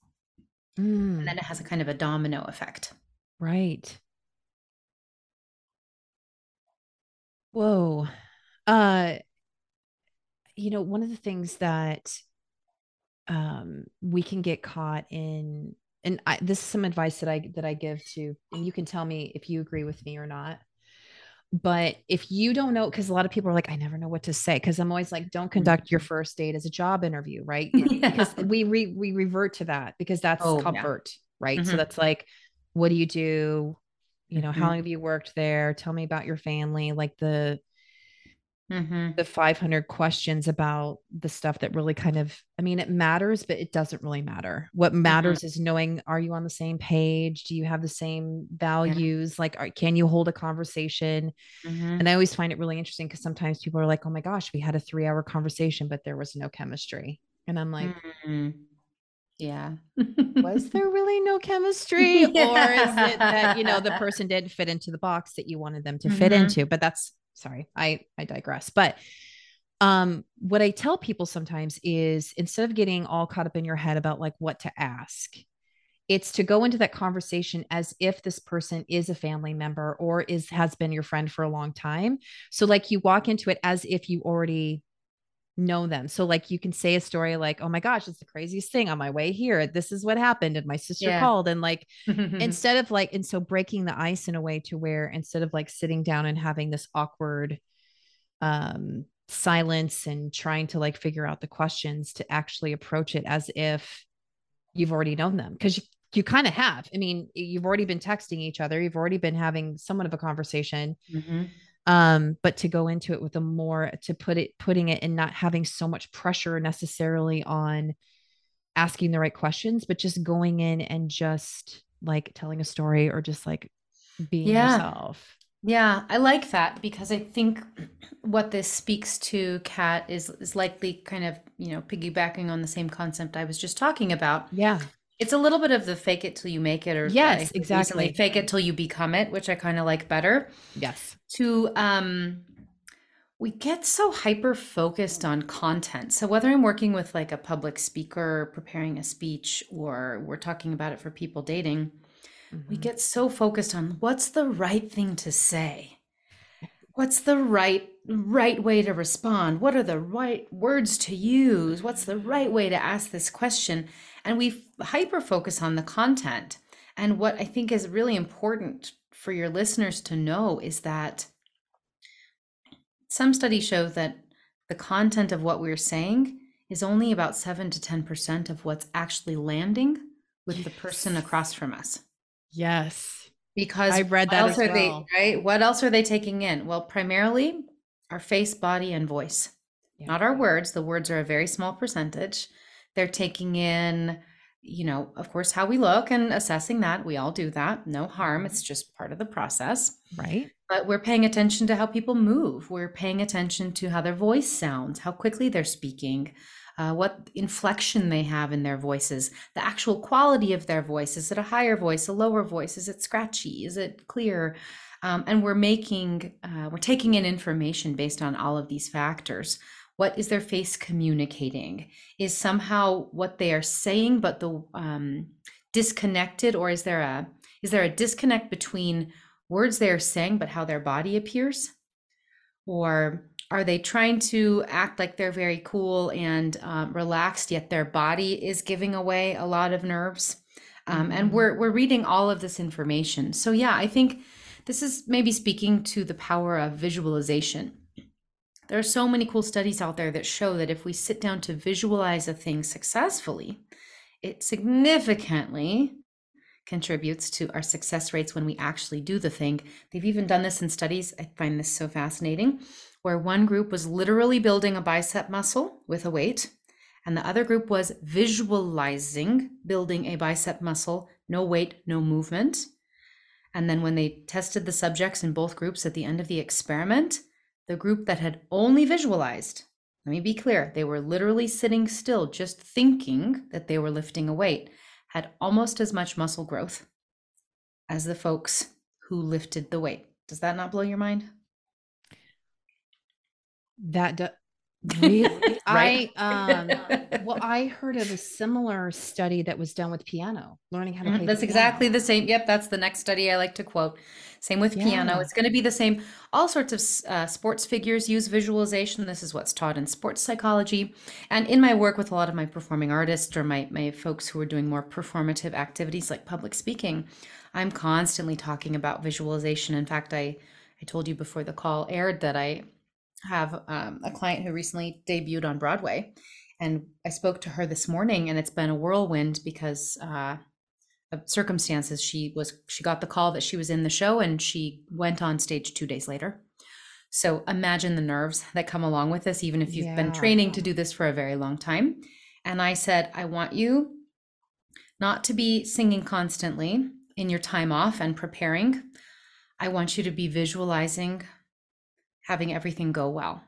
Mm. And then it has a kind of a domino effect. Right. Whoa. Uh, you know, one of the things that um, we can get caught in, and I, this is some advice that I, that I give to, and you can tell me if you agree with me or not. But if you don't know, because a lot of people are like, I never know what to say. Because I'm always like, don't conduct your first date as a job interview, right? Yeah. Because we re, we revert to that because that's oh, comfort, yeah. right? Mm-hmm. So that's like, what do you do? You know, mm-hmm. how long have you worked there? Tell me about your family. Like the mm-hmm. the five hundred questions about the stuff that really kind of, I mean, it matters, but it doesn't really matter. What matters mm-hmm. is knowing, are you on the same page? Do you have the same values? Yeah. Like, are, can you hold a conversation? Mm-hmm. And I always find it really interesting because sometimes people are like, oh my gosh, we had a three hour conversation, but there was no chemistry. And I'm like, mm-hmm. yeah, was there really no chemistry? Yeah. Or is it that, you know, the person didn't fit into the box that you wanted them to mm-hmm. fit into? But that's, Sorry, I, I digress. But um, what I tell people sometimes is instead of getting all caught up in your head about like what to ask, it's to go into that conversation as if this person is a family member or is, has been your friend for a long time. So like you walk into it as if you already know them. So like you can say a story like, oh my gosh, it's the craziest thing on my way here. This is what happened. And my sister yeah. called and like, instead of like, and so breaking the ice in a way to where instead of like sitting down and having this awkward um, silence and trying to like figure out the questions, to actually approach it as if you've already known them. Cause you, you kind of have, I mean, you've already been texting each other. You've already been having somewhat of a conversation. Mm-hmm. Um, but to go into it with a more, to put it, putting it and not having so much pressure necessarily on asking the right questions, but just going in and just like telling a story or just like being yeah. yourself. Yeah. I like that because I think what this speaks to, Kat, is, is likely kind of, you know, piggybacking on the same concept I was just talking about. Yeah. It's a little bit of the fake it till you make it, or yes, exactly. fake it till you become it, which I kind of like better. Yes. To, um, we get so hyper focused on content. So whether I'm working with like a public speaker, preparing a speech, or we're talking about it for people dating, mm-hmm. we get so focused on what's the right thing to say. What's the right, right way to respond? What are the right words to use? What's the right way to ask this question? And we hyper focus on the content. And what I think is really important for your listeners to know is that some studies show that the content of what we're saying is only about seven to ten percent of what's actually landing with the person across from us. Yes. Because I read that as well. They, right? What else are they taking in? Well, primarily our face, body, and voice, yeah. not our words. The words are a very small percentage. They're taking in, you know, of course, how we look and assessing that. We all do that. No harm. It's just part of the process. Right. But we're paying attention to how people move. We're paying attention to how their voice sounds, how quickly they're speaking, uh, what inflection they have in their voices, the actual quality of their voice. Is it a higher voice, a lower voice? Is it scratchy? Is it clear? Um, and we're making, uh, we're taking in information based on all of these factors. What is their face communicating? Is somehow what they are saying, but the um, disconnected, or is there a is there a disconnect between words they are saying, but how their body appears? Or are they trying to act like they're very cool and um, relaxed, yet their body is giving away a lot of nerves? Um, and we're we're reading all of this information. So yeah, I think this is maybe speaking to the power of visualization. There are so many cool studies out there that show that if we sit down to visualize a thing successfully, it significantly contributes to our success rates when we actually do the thing. They've even done this in studies. I find this so fascinating, where one group was literally building a bicep muscle with a weight, and the other group was visualizing building a bicep muscle, no weight, no movement. And then when they tested the subjects in both groups at the end of the experiment, the group that had only visualized, let me be clear, they were literally sitting still, just thinking that they were lifting a weight, had almost as much muscle growth as the folks who lifted the weight. Does that not blow your mind? That do- really? Right? I, um, well, I heard of a similar study that was done with piano, learning how to play. Mm-hmm. That's exactly the same. Yep. That's the next study I like to quote. Same with yeah. piano. It's going to be the same. All sorts of uh, sports figures use visualization. This is what's taught in sports psychology. And in my work with a lot of my performing artists, or my, my folks who are doing more performative activities like public speaking, I'm constantly talking about visualization. In fact, I, I told you before the call aired that I have um, a client who recently debuted on Broadway, and I spoke to her this morning, and it's been a whirlwind because uh, of circumstances. She was, she got the call that she was in the show, and she went on stage two days later. So imagine the nerves that come along with this, even if you've yeah. been training to do this for a very long time. And I said, I want you not to be singing constantly in your time off and preparing. I want you to be visualizing having everything go well.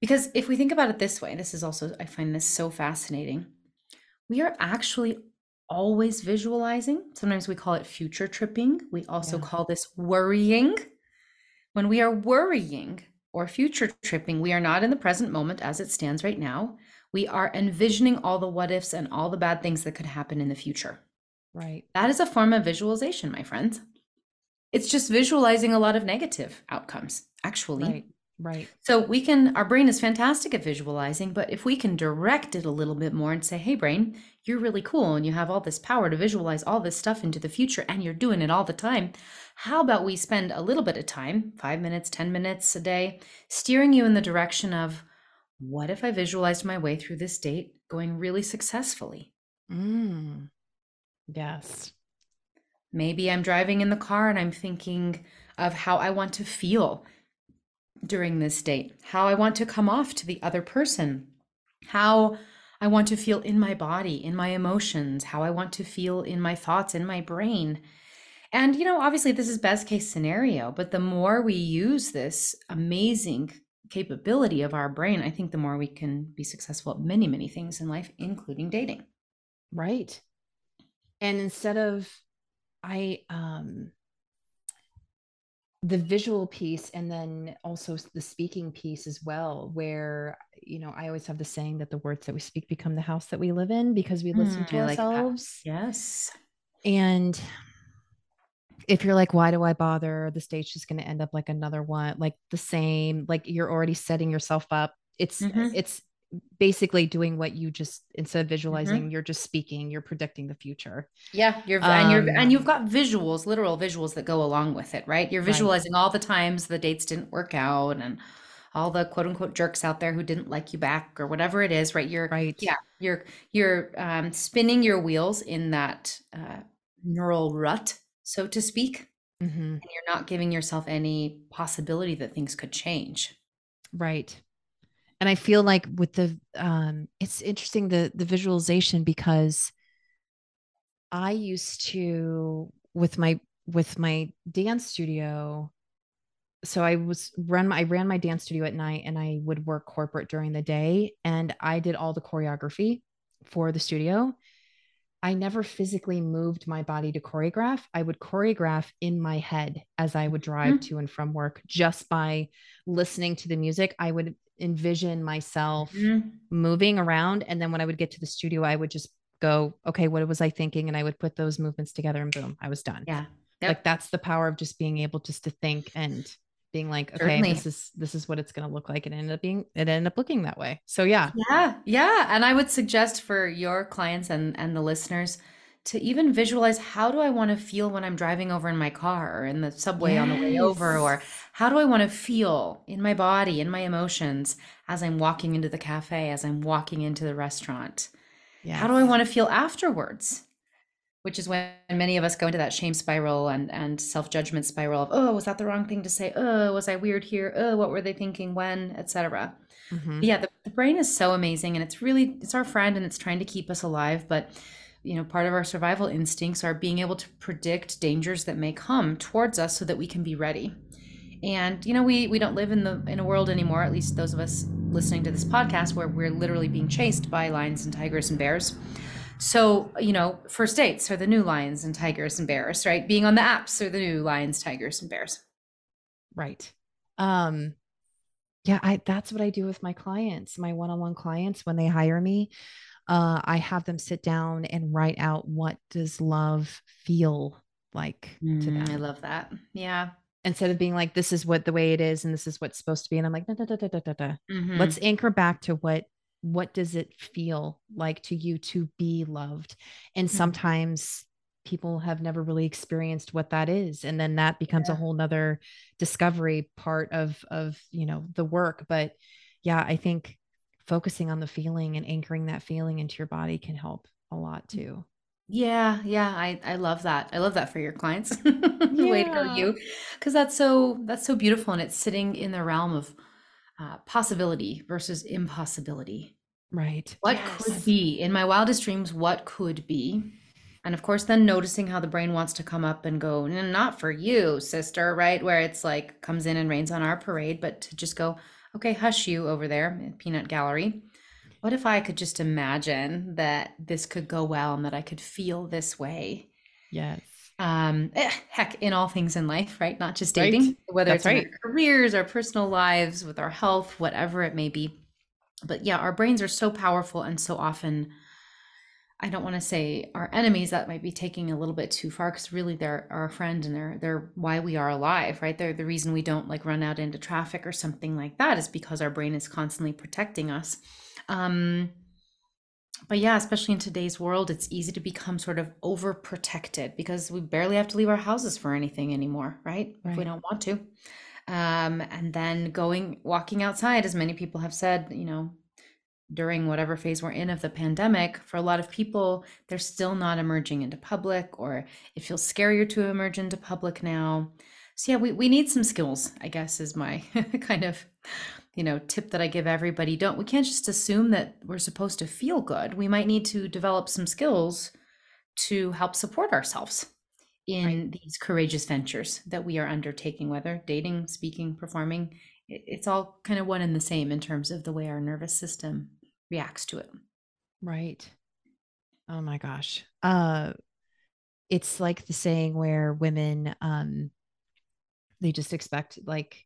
Because if we think about it this way, this is also, I find this so fascinating. We are actually always visualizing. Sometimes we call it future tripping. We also yeah. call this worrying. When we are worrying or future tripping, we are not in the present moment as it stands right now. We are envisioning all the what ifs and all the bad things that could happen in the future. Right. That is a form of visualization, my friends. It's just visualizing a lot of negative outcomes, actually. Right. Right. So we can, our brain is fantastic at visualizing, but if we can direct it a little bit more and say, hey, brain, you're really cool and you have all this power to visualize all this stuff into the future and you're doing it all the time. How about we spend a little bit of time, five minutes, ten minutes a day, steering you in the direction of, what if I visualized my way through this date going really successfully? Mm. Yes. Maybe I'm driving in the car and I'm thinking of how I want to feel during this date, how I want to come off to the other person, how I want to feel in my body, in my emotions, how I want to feel in my thoughts, in my brain. And, you know, obviously this is best case scenario, but the more we use this amazing capability of our brain, I think the more we can be successful at many, many things in life, including dating. Right. And instead of, I, um, the visual piece, and then also the speaking piece as well, where, you know, I always have the saying that the words that we speak become the house that we live in, because we listen mm, to I ourselves. Like yes. And if you're like, why do I bother? The stage is going to end up like another one, like the same, like you're already setting yourself up. It's, mm-hmm. it's basically doing what you just, instead of visualizing, mm-hmm. you're just speaking, you're predicting the future. Yeah. You're, um, and you're, and you've got visuals, literal visuals that go along with it, right? You're visualizing right. all the times the dates didn't work out and all the quote unquote jerks out there who didn't like you back or whatever it is, right? You're right. Yeah. You're, you're, um, spinning your wheels in that, uh, neural rut, so to speak, mm-hmm. and you're not giving yourself any possibility that things could change. Right. And I feel like with the, um, it's interesting, the, the visualization, because I used to, with my, with my dance studio. So I was run, I ran my dance studio at night and I would work corporate during the day, and I did all the choreography for the studio. I never physically moved my body to choreograph. I would choreograph in my head as I would drive mm-hmm. to and from work. Just by listening to the music, I would envision myself mm-hmm. moving around. And then when I would get to the studio, I would just go, okay, what was I thinking? And I would put those movements together and boom, I was done. Yeah. Yep. Like that's the power of just being able just to think and being like, okay, Certainly. this is, this is what it's going to look like. And it ended up being, it ended up looking that way. So yeah. Yeah. Yeah. And I would suggest for your clients and, and the listeners to even visualize, how do I want to feel when I'm driving over in my car or in the subway yes. on the way over, or how do I want to feel in my body, in my emotions, as I'm walking into the cafe, as I'm walking into the restaurant, yes. how do I want to feel afterwards? Which is when many of us go into that shame spiral and, and self-judgment spiral of, oh, was that the wrong thing to say? Oh, was I weird here? Oh, what were they thinking when, et cetera. Mm-hmm. Yeah, the, the brain is so amazing, and it's really, it's our friend, and it's trying to keep us alive. But, you know, part of our survival instincts are being able to predict dangers that may come towards us so that we can be ready. And, you know, we, we don't live in the, in a world anymore, at least those of us listening to this podcast, where we're literally being chased by lions and tigers and bears. So, you know, first dates are the new lions and tigers and bears, right? Being on the apps are the new lions, tigers, and bears. Right. Um, yeah, I, that's what I do with my clients, my one-on-one clients. When they hire me, uh, I have them sit down and write out, what does love feel like mm, to them? I love that. Yeah. Instead of being like, this is what the way it is, and this is what's supposed to be. And I'm like, da, da, da, da, da, da. Mm-hmm. Let's anchor back to what What does it feel like to you to be loved? And sometimes people have never really experienced what that is. And then that becomes yeah. a whole nother discovery part of, of, you know, the work. But yeah, I think focusing on the feeling and anchoring that feeling into your body can help a lot too. Yeah. Yeah. I, I love that. I love that for your clients. Yeah. Way to go, you. 'Cause that's so, that's so beautiful. And it's sitting in the realm of Uh, possibility versus impossibility. Right. What yes. could be in my wildest dreams? What could be? And of course, then noticing how the brain wants to come up and go, not for you, sister, right? Where it's like comes in and rains on our parade, but to just go, okay, hush you over there, peanut gallery. What if I could just imagine that this could go well and that I could feel this way? Yes. Um, heck, in all things in life, right? Not just dating, right. whether That's it's right. in our careers, our personal lives, with our health, whatever it may be. But yeah, our brains are so powerful, and so often, I don't want to say our enemies, that might be taking a little bit too far, because really they're our friend, and they're, they're why we are alive, right? They're the reason we don't like run out into traffic or something like that, is because our brain is constantly protecting us. Um, But yeah, especially in today's world, it's easy to become sort of overprotected, because we barely have to leave our houses for anything anymore, right? Right. If we don't want to. Um, and then going, walking outside, as many people have said, you know, during whatever phase we're in of the pandemic, for a lot of people, they're still not emerging into public, or it feels scarier to emerge into public now. So yeah, we, we need some skills, I guess, is my kind of, you know, tip that I give everybody. Don't, we can't just assume that we're supposed to feel good. We might need to develop some skills to help support ourselves in right. these courageous ventures that we are undertaking, whether dating, speaking, performing. It's all kind of one and the same in terms of the way our nervous system reacts to it. Right. Oh my gosh. Uh, it's like the saying where women, um, they just expect, like,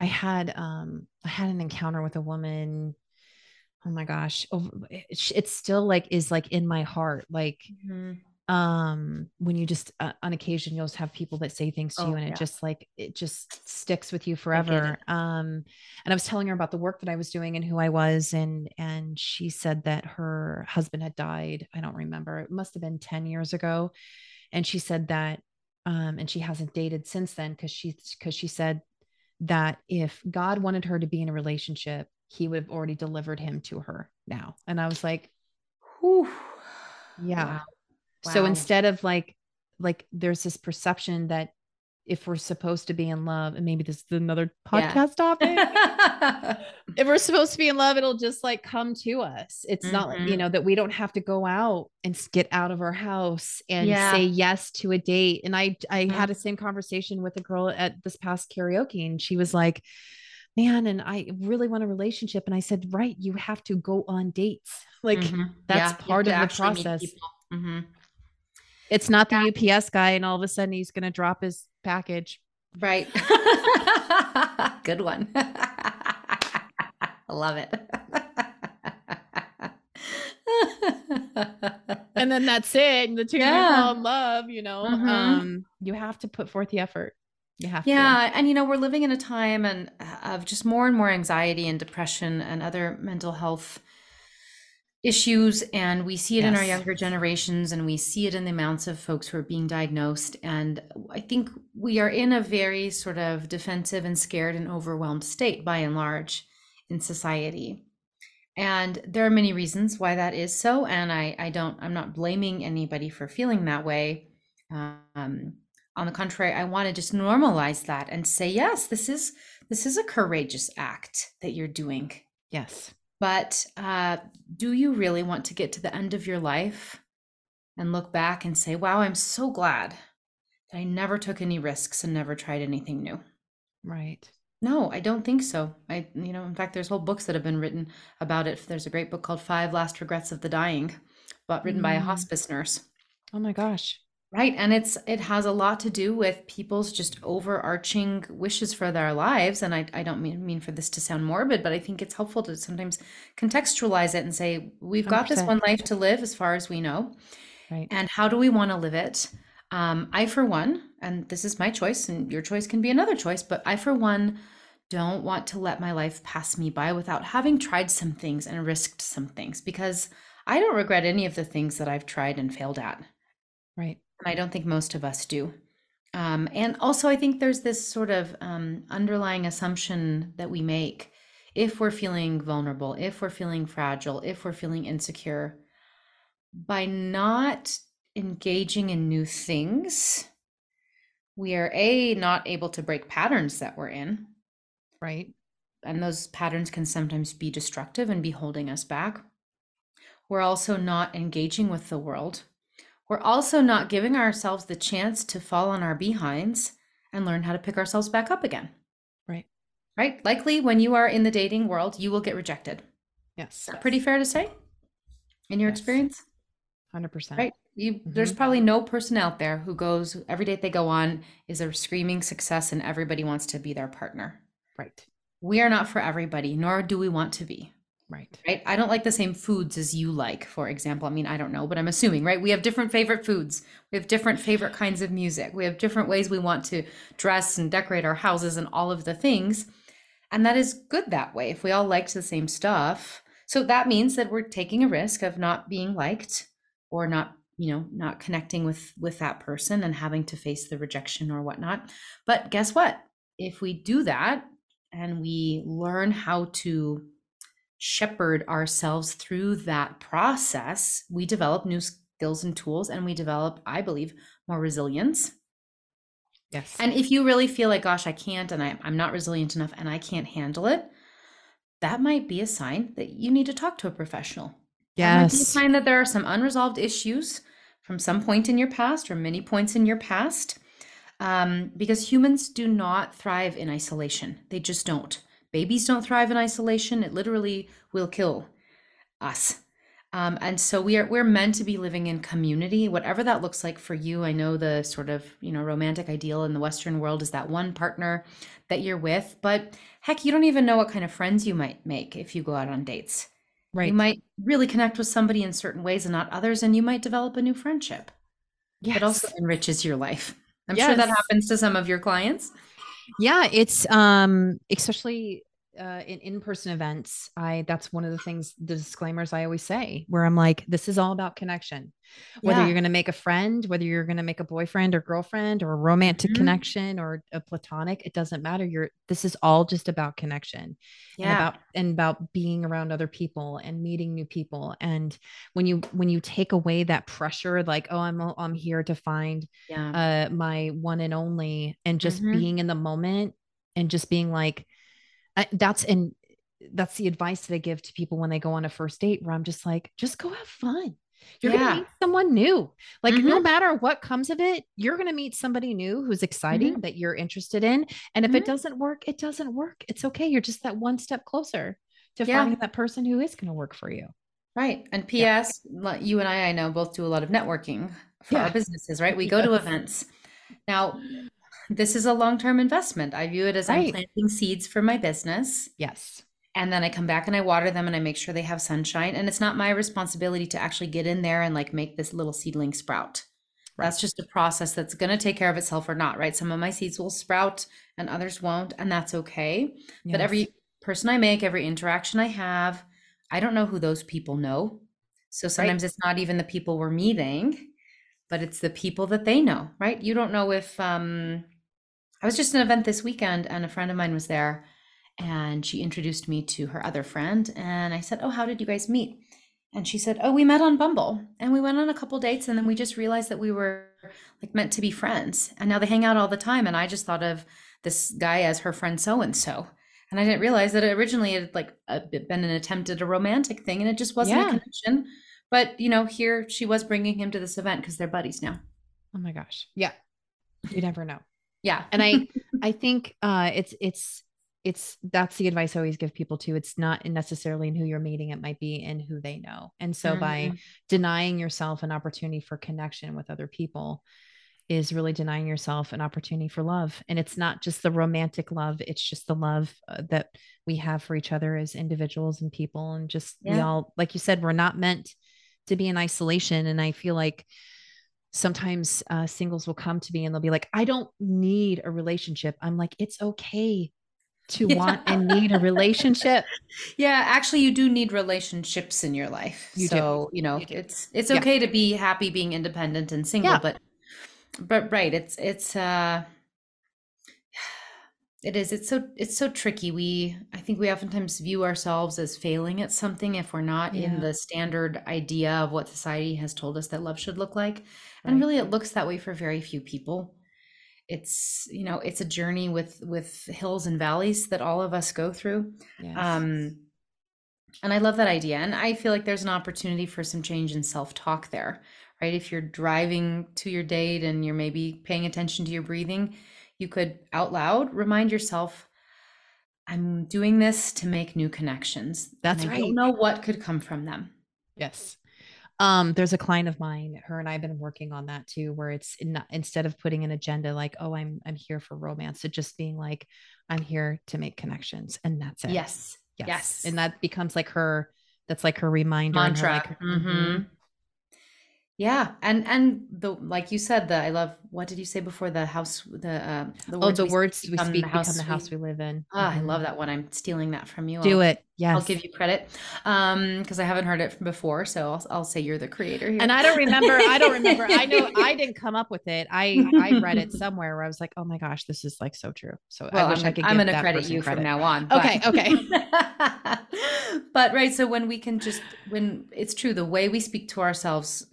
I had, um, I had an encounter with a woman. Oh my gosh. Over, it's, it's still like, is like in my heart. Like, mm-hmm. um, when you just, uh, on occasion, you'll just have people that say things to oh, you and yeah. it just like, it just sticks with you forever. Um, and I was telling her about the work that I was doing and who I was. And, and she said that her husband had died. I don't remember. It must've been ten years ago. And she said that, um, and she hasn't dated since then. 'Cause she, 'cause she said, that if God wanted her to be in a relationship, he would have already delivered him to her now. And I was like, whew. Yeah. Wow. Wow. So instead of like, like there's this perception that if we're supposed to be in love, and maybe this is another podcast yeah. topic, if we're supposed to be in love, it'll just like come to us. It's mm-hmm. not like, you know, that we don't have to go out and get out of our house and yeah. say yes to a date. And I, I mm-hmm. had the same conversation with a girl at this past karaoke, and she was like, man, and I really want a relationship. And I said, right, you have to go on dates. Like mm-hmm. that's yeah. part of the process. Mm-hmm. It's not the yeah. U P S guy, and all of a sudden he's going to drop his package. Right. Good one. I love it. And then that's it. The two yeah. fall in love, you know, mm-hmm. um, you have to put forth the effort. You have yeah. to. And, you know, we're living in a time and of just more and more anxiety and depression and other mental health issues. And we see it yes. in our younger generations, and we see it in the amounts of folks who are being diagnosed. And I think we are in a very sort of defensive and scared and overwhelmed state by and large in society. And there are many reasons why that is so. And I, I don't, I'm not blaming anybody for feeling that way. Um, on the contrary, I want to just normalize that and say, yes, this is, this is a courageous act that you're doing. Yes. But uh, do you really want to get to the end of your life and look back and say, wow, I'm so glad that I never took any risks and never tried anything new? Right. No, I don't think so. I, you know, in fact, there's whole books that have been written about it. There's a great book called Five Last Regrets of the Dying, but written mm. by a hospice nurse. Oh my gosh. Right. And it's, it has a lot to do with people's just overarching wishes for their lives. And I, I don't mean, mean for this to sound morbid, but I think it's helpful to sometimes contextualize it and say, we've got one hundred percent this one life to live as far as we know. Right. And how do we want to live it? Um, I, for one, and this is my choice, and your choice can be another choice, but I, for one, don't want to let my life pass me by without having tried some things and risked some things, because I don't regret any of the things that I've tried and failed at. Right. And I don't think most of us do. Um, and also, I think there's this sort of um, underlying assumption that we make if we're feeling vulnerable, if we're feeling fragile, if we're feeling insecure, by not engaging in new things, we are A, not able to break patterns that we're in. Right. And those patterns can sometimes be destructive and be holding us back. We're also not engaging with the world. We're also not giving ourselves the chance to fall on our behinds and learn how to pick ourselves back up again. Right. Right. Likely when you are in the dating world, you will get rejected. Yes. Is that pretty fair to say in your yes. experience? one hundred percent. Right. You, mm-hmm. There's probably no person out there who goes, every date they go on is a screaming success and everybody wants to be their partner. Right. We are not for everybody, nor do we want to be. Right. Right. I don't like the same foods as you like, for example. I mean, I don't know, but I'm assuming, right? We have different favorite foods. We have different favorite kinds of music. We have different ways we want to dress and decorate our houses and all of the things. And that is good that way, if we all liked the same stuff. So that means that we're taking a risk of not being liked or not, you know, not connecting with, with that person and having to face the rejection or whatnot. But guess what? If we do that and we learn how to shepherd ourselves through that process, we develop new skills and tools, and we develop, I believe, more resilience. Yes. And if you really feel like, gosh, I can't, and I, I'm not resilient enough and I can't handle it, that might be a sign that you need to talk to a professional. Yes. That might be a sign that there are some unresolved issues from some point in your past or many points in your past, um, because humans do not thrive in isolation. They just don't. Babies don't thrive in isolation. It literally will kill us. Um, and so we are, we're meant to be living in community, whatever that looks like for you. I know the sort of, you know, romantic ideal in the Western world is that one partner that you're with, but heck, you don't even know what kind of friends you might make if you go out on dates. Right. You might really connect with somebody in certain ways and not others, and you might develop a new friendship. Yes. It also enriches your life. I'm yes. sure that happens to some of your clients. Yeah, it's um, especially uh, in in-person events, I, that's one of the things, the disclaimers I always say, where I'm like, this is all about connection, whether yeah. you're going to make a friend, whether you're going to make a boyfriend or girlfriend or a romantic mm-hmm. connection or a platonic, it doesn't matter. You're, this is all just about connection yeah. and about, and about being around other people and meeting new people. And when you, when you take away that pressure, like, oh, I'm, I'm here to find yeah. uh, my one and only, and just mm-hmm. being in the moment and just being like, I, that's and that's the advice that I give to people when they go on a first date, where I'm just like, just go have fun. You're yeah. going to meet someone new. Like mm-hmm. no matter what comes of it, you're going to meet somebody new who's exciting mm-hmm. that you're interested in. And if mm-hmm. it doesn't work, it doesn't work. It's okay. You're just that one step closer to yeah. finding that person who is going to work for you. Right. And P S yeah. you and I, I know both do a lot of networking for yeah. our businesses, right? We yes. go to events. Now, this is a long-term investment. I view it as right. I'm planting seeds for my business. Yes. And then I come back and I water them and I make sure they have sunshine. And it's not my responsibility to actually get in there and like make this little seedling sprout. Right. That's just a process that's going to take care of itself or not, right? Some of my seeds will sprout and others won't, and that's okay. Yes. But every person I make, every interaction I have, I don't know who those people know. So sometimes right. it's not even the people we're meeting, but it's the people that they know, right? You don't know if, um, I was just at an event this weekend and a friend of mine was there and she introduced me to her other friend. And I said, oh, how did you guys meet? And she said, oh, we met on Bumble and we went on a couple dates. And then we just realized that we were like meant to be friends. And now they hang out all the time. And I just thought of this guy as her friend so-and-so. And I didn't realize that it originally it had like a, been an attempt at a romantic thing and it just wasn't yeah. a connection. But you know, here she was bringing him to this event because they're buddies now. Oh my gosh. Yeah. You never know. Yeah. And I, I think, uh, it's, it's, it's, that's the advice I always give people too. It's not necessarily in who you're meeting. It might be in who they know. And so mm-hmm. by denying yourself an opportunity for connection with other people is really denying yourself an opportunity for love. And it's not just the romantic love. It's just the love uh, that we have for each other as individuals and people. And just, yeah. we all, like you said, we're not meant to be in isolation. And I feel like sometimes uh, singles will come to me and they'll be like, I don't need a relationship. I'm like, it's okay to yeah. want and need a relationship. Yeah. Actually, you do need relationships in your life. You so, do. you know, you it's, it's okay yeah. to be happy being independent and single, yeah. but, but right. It's, it's, uh, it is, it's so, it's so tricky. We, I think we oftentimes view ourselves as failing at something if we're not yeah. in the standard idea of what society has told us that love should look like. Right. And really it looks that way for very few people. It's, you know, it's a journey with, with hills and valleys that all of us go through. Yes. Um, and I love that idea. And I feel like there's an opportunity for some change in self-talk there, right? If you're driving to your date and you're maybe paying attention to your breathing, you could out loud remind yourself, I'm doing this to make new connections. That's right. I don't know what could come from them. Yes. Um, there's a client of mine, her and I have been working on that too, where it's in, instead of putting an agenda, like, oh, I'm, I'm here for romance. So just being like, I'm here to make connections and that's it. Yes. Yes. yes. And that becomes like her, that's like her reminder. Mantra. And her, like, mm-hmm. Mm-hmm. Yeah. And, and the, like you said, the, I love, what did you say before the house, the, um, uh, the words, oh, the we, words speak, we become speak, the house, become the house we, we live in. Oh, mm-hmm. I love that one. I'm stealing that from you. Do I'll, it. Yes. I'll give you credit. Um, cause I haven't heard it before. So I'll, I'll say you're the creator here. And I don't remember, I don't remember. I know I didn't come up with it. I, I read it somewhere where I was like, oh my gosh, this is like so true. So well, I wish I'm, I could, I'm going to credit you credit. from now on. But. Okay. Okay. But right. So when we can just, when it's true, the way we speak to ourselves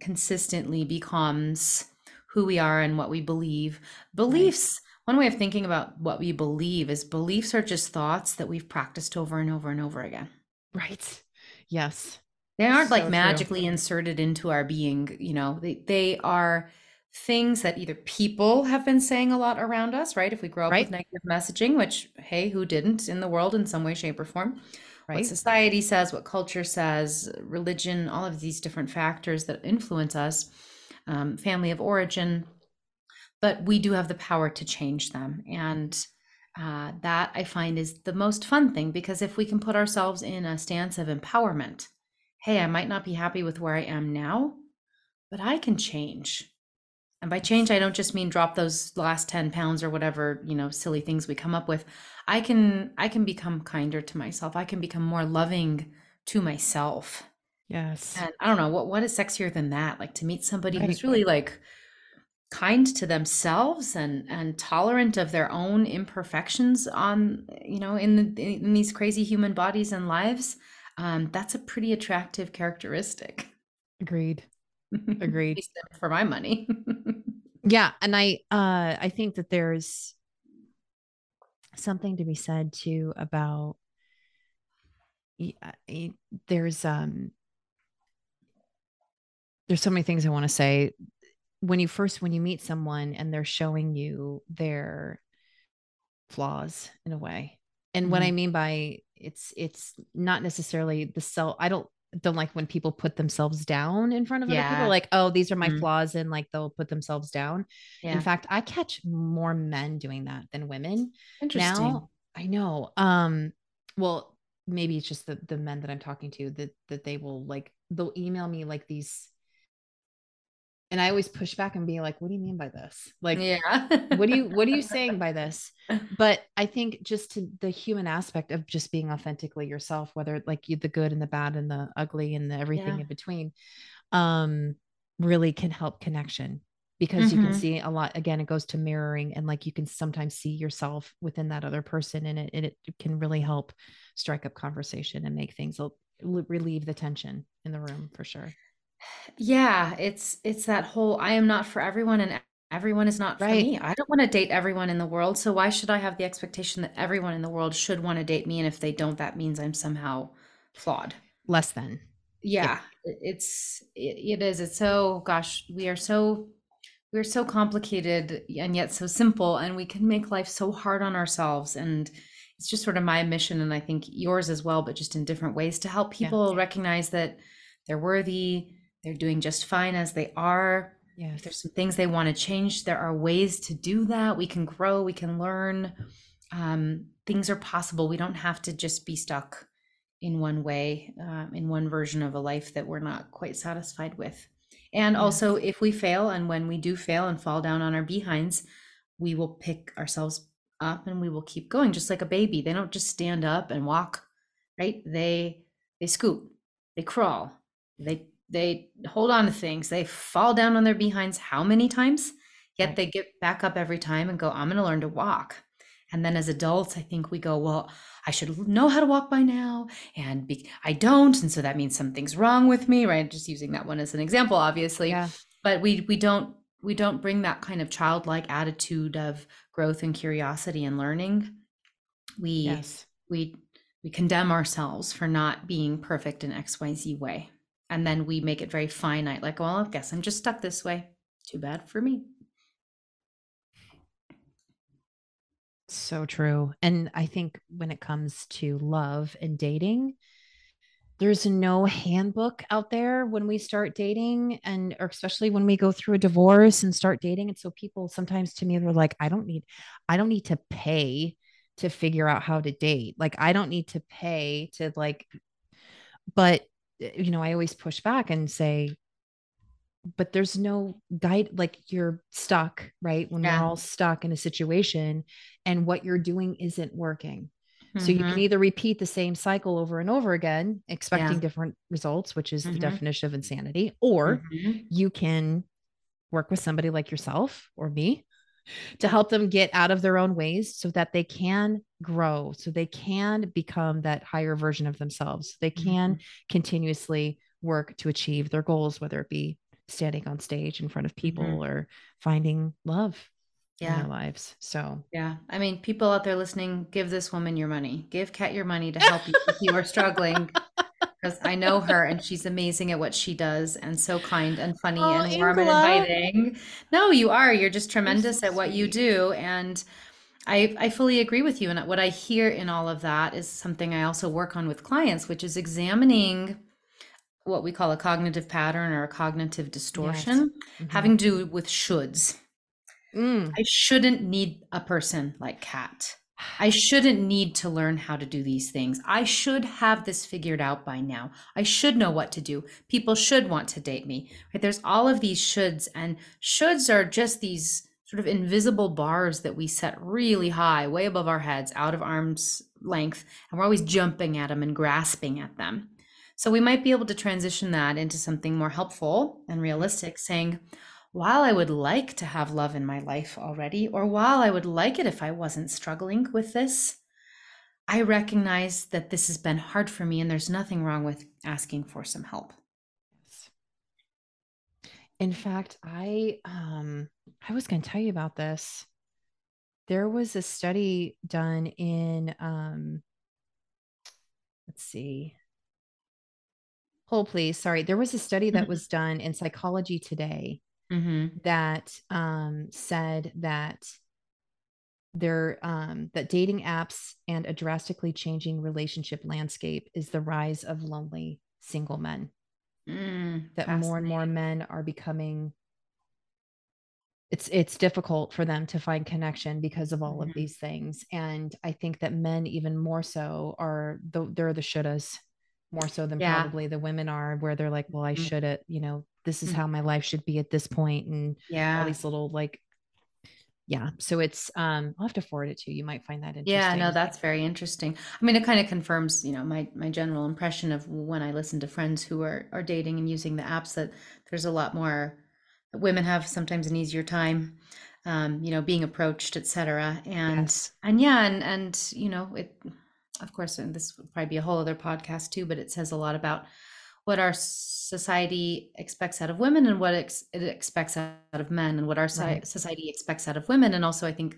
consistently becomes who we are and what we believe. Beliefs, right. One way of thinking about what we believe is beliefs are just thoughts that we've practiced over and over and over again. Right. Yes. They aren't so like magically true. inserted into our being, you know, they, they are things that either people have been saying a lot around us, right? If we grow up right. with negative messaging, which, hey, who didn't in the world in some way, shape, or form? Right. What society says, what culture says, religion, all of these different factors that influence us, um, family of origin, but we do have the power to change them. And uh, that I find is the most fun thing, because if we can put ourselves in a stance of empowerment, hey, I might not be happy with where I am now, but I can change. And by change, I don't just mean drop those last ten pounds or whatever, you know, silly things we come up with. I can, I can become kinder to myself. I can become more loving to myself. Yes. And I don't know what, what is sexier than that? Like to meet somebody right. who's really like kind to themselves and, and tolerant of their own imperfections on, you know, in, the, in these crazy human bodies and lives. Um, that's a pretty attractive characteristic. Agreed. Agreed. For my money. Yeah. And I, uh, I think that there's something to be said too about, yeah, there's, um, there's so many things I want to say. When you first, when you meet someone and they're showing you their flaws in a way. And mm-hmm. what I mean by it's, it's not necessarily the self. I don't, don't like when people put themselves down in front of yeah. other people, like, oh, these are my mm-hmm. flaws. And like, they'll put themselves down. Yeah. In fact, I catch more men doing that than women. Interesting. Now, I know. Um, well, maybe it's just the, the men that I'm talking to that, that they will like, they'll email me like these. And I always push back and be like, what do you mean by this? Like, yeah. what do you, what are you saying by this? But I think just to the human aspect of just being authentically yourself, whether like you, the good and the bad and the ugly and the everything yeah. in between, um, really can help connection because mm-hmm. you can see a lot, again, it goes to mirroring and like, you can sometimes see yourself within that other person and it, and it can really help strike up conversation and make things relieve the tension in the room for sure. Yeah. It's, it's that whole, I am not for everyone and everyone is not for right. me. I don't want to date everyone in the world. So why should I have the expectation that everyone in the world should want to date me? And if they don't, that means I'm somehow flawed. Less than. Yeah. yeah. It's, it, it is. It's so, gosh, we are so, we're so complicated and yet so simple, and we can make life so hard on ourselves. And it's just sort of my mission. And I think yours as well, but just in different ways to help people yeah. recognize that they're worthy. They're doing just fine as they are. Yeah. If there's some things they want to change, there are ways to do that. We can grow, we can learn. Um, things are possible. We don't have to just be stuck in one way, um, in one version of a life that we're not quite satisfied with. And yes. also if we fail, and when we do fail and fall down on our behinds, we will pick ourselves up and we will keep going. Just like a baby. They don't just stand up and walk, right? They, they scoop, they crawl, they They hold on to things. They fall down on their behinds how many times, yet right. they get back up every time and go, I'm going to learn to walk. And then as adults, I think we go, well, I should know how to walk by now. And be- I don't. And so that means something's wrong with me, right? Just using that one as an example, obviously, yeah. but we, we don't, we don't bring that kind of childlike attitude of growth and curiosity and learning. We, yes. we, we condemn ourselves for not being perfect in X Y Z way. And then we make it very finite, like, well, I guess I'm just stuck this way. Too bad for me. So true. And I think when it comes to love and dating, there's no handbook out there when we start dating, and or especially when we go through a divorce and start dating. And so people sometimes to me, they're like, I don't need, I don't need to pay to figure out how to date. Like, I don't need to pay to like, but you know, I always push back and say, but there's no guide, like you're stuck, right? When yeah. we're all stuck in a situation and what you're doing isn't working. Mm-hmm. So you can either repeat the same cycle over and over again, expecting yeah. different results, which is mm-hmm. the definition of insanity, or mm-hmm. you can work with somebody like yourself or me to help them get out of their own ways so that they can grow, so they can become that higher version of themselves. They can mm-hmm. continuously work to achieve their goals, whether it be standing on stage in front of people mm-hmm. or finding love yeah. in their lives. So, yeah. I mean, people out there listening, give this woman your money, give Kat your money to help you if you are struggling, because I know her and she's amazing at what she does and so kind and funny oh, and warm Ingela. And inviting. No, you are. You're just tremendous so at what sweet. You do. And I, I fully agree with you. And what I hear in all of that is something I also work on with clients, which is examining what we call a cognitive pattern or a cognitive distortion, yes. mm-hmm. having to do with shoulds. Mm. I shouldn't need a person like Kat. I shouldn't need to learn how to do these things. I should have this figured out by now. I should know what to do. People should want to date me. Right? There's all of these shoulds, and shoulds are just these sort of invisible bars that we set really high, way above our heads, out of arm's length, and we're always jumping at them and grasping at them. So we might be able to transition that into something more helpful and realistic, saying, while I would like to have love in my life already, or while I would like it if I wasn't struggling with this, I recognize that this has been hard for me, and there's nothing wrong with asking for some help. In fact, I um, I was going to tell you about this. There was a study done in, um, let's see, hold please, sorry. There was a study that was done in Psychology Today. Mm-hmm. That um, said that there um, that dating apps and a drastically changing relationship landscape is the rise of lonely single men. Mm, that more and more men are becoming. It's it's difficult for them to find connection because of all mm-hmm. of these things, and I think that men even more so are the, they're the shouldas more so than yeah. probably the women are, where they're like, well, I mm-hmm. should have, you know. This is how my life should be at this point. And yeah, all these little like, yeah. So it's, um, I'll have to forward it to you. You might find that interesting. Yeah, no, that's very interesting. I mean, it kind of confirms, you know, my, my general impression of when I listen to friends who are, are dating and using the apps, that there's a lot more that women have sometimes an easier time, um, you know, being approached, et cetera. And, yes. and yeah, and, and, you know, it, of course, and this would probably be a whole other podcast too, but it says a lot about what our society expects out of women and what ex- it expects out of men, and what our right. society expects out of women. And also, I think,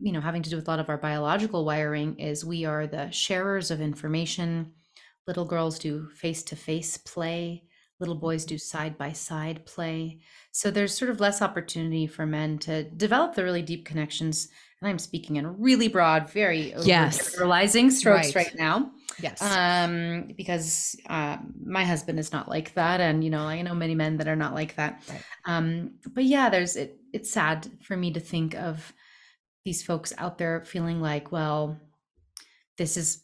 you know, having to do with a lot of our biological wiring, is we are the sharers of information. Little girls do face-to-face play. Little boys do side-by-side play. So there's sort of less opportunity for men to develop the really deep connections. And I'm speaking in a really broad, very yes. overgeneralizing strokes right, right now. Yes. Um, because uh, my husband is not like that. And, you know, I know many men that are not like that. Right. Um, but yeah, there's, it, it's sad for me to think of these folks out there feeling like, well, this is,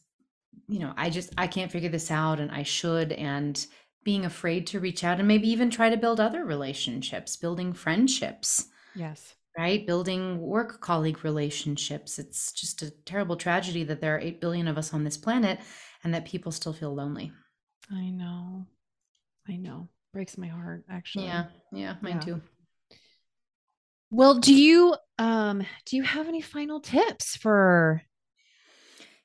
you know, I just, I can't figure this out, and I should, and being afraid to reach out and maybe even try to build other relationships, building friendships. Yes. Right? Building work colleague relationships. It's just a terrible tragedy that there are eight billion of us on this planet, and that people still feel lonely. I know. I know. Breaks my heart, actually. Yeah. Yeah. Mine yeah. too. Well, do you, um, do you have any final tips for,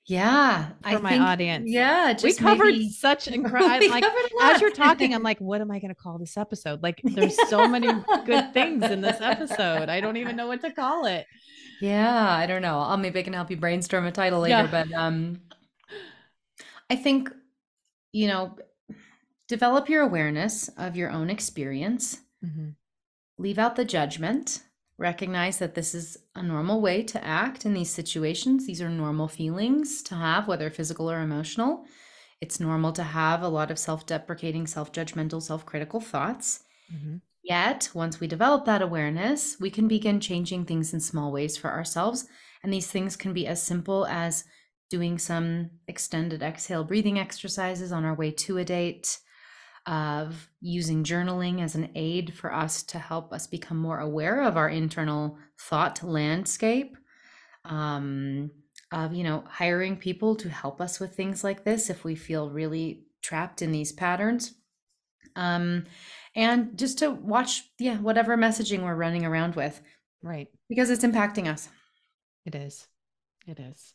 yeah, for I my think, audience? Yeah. Just we covered maybe... such incredible, like as you're talking, I'm like, what am I going to call this episode? Like there's so many good things in this episode. I don't even know what to call it. Yeah. I don't know. I'll maybe I can help you brainstorm a title later, yeah. but, um, I think, you know, develop your awareness of your own experience, mm-hmm. leave out the judgment, recognize that this is a normal way to act in these situations. These are normal feelings to have, whether physical or emotional. It's normal to have a lot of self-deprecating, self-judgmental, self-critical thoughts. Mm-hmm. Yet, once we develop that awareness, we can begin changing things in small ways for ourselves. And these things can be as simple as doing some extended exhale breathing exercises on our way to a date, of using journaling as an aid for us to help us become more aware of our internal thought landscape, um, of, you know, hiring people to help us with things like this if we feel really trapped in these patterns. Um, and just to watch, yeah, whatever messaging we're running around with. Right. Because it's impacting us. It is. It is.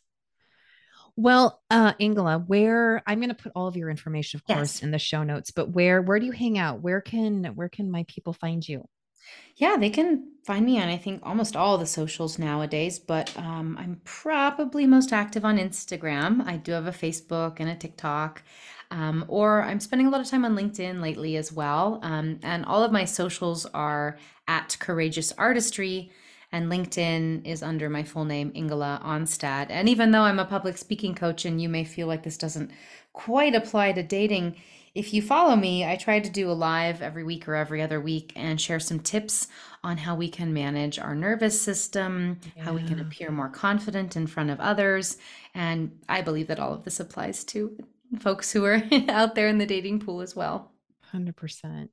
Well, uh, Ingela, where I'm going to put all of your information, of course, yes. in the show notes, but where, where do you hang out? Where can, where can my people find you? Yeah, they can find me on, I think, almost all the socials nowadays, but, um, I'm probably most active on Instagram. I do have a Facebook and a TikTok, um, or I'm spending a lot of time on LinkedIn lately as well. Um, and all of my socials are at Courageous Artistry. And LinkedIn is under my full name, Ingela Onstad. And even though I'm a public speaking coach, and you may feel like this doesn't quite apply to dating, If you follow me, I try to do a live every week or every other week and share some tips on how we can manage our nervous system, yeah. how we can appear more confident in front of others. And I believe that all of this applies to folks who are out there in the dating pool as well. one hundred percent.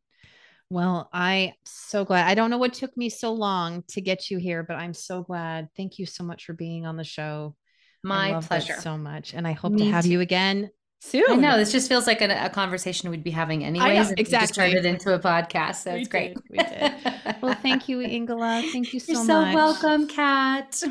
Well, I'm so glad. I don't know what took me so long to get you here, but I'm so glad. Thank you so much for being on the show. My I love pleasure. So much. And I hope me to have too. you again soon. I know. This just feels like a, a conversation we'd be having anyways. Know, exactly. We just turned it into a podcast. So we it's did. great. We did. Well, thank you, Ingela. Thank you so You're much. You're so welcome, Kat.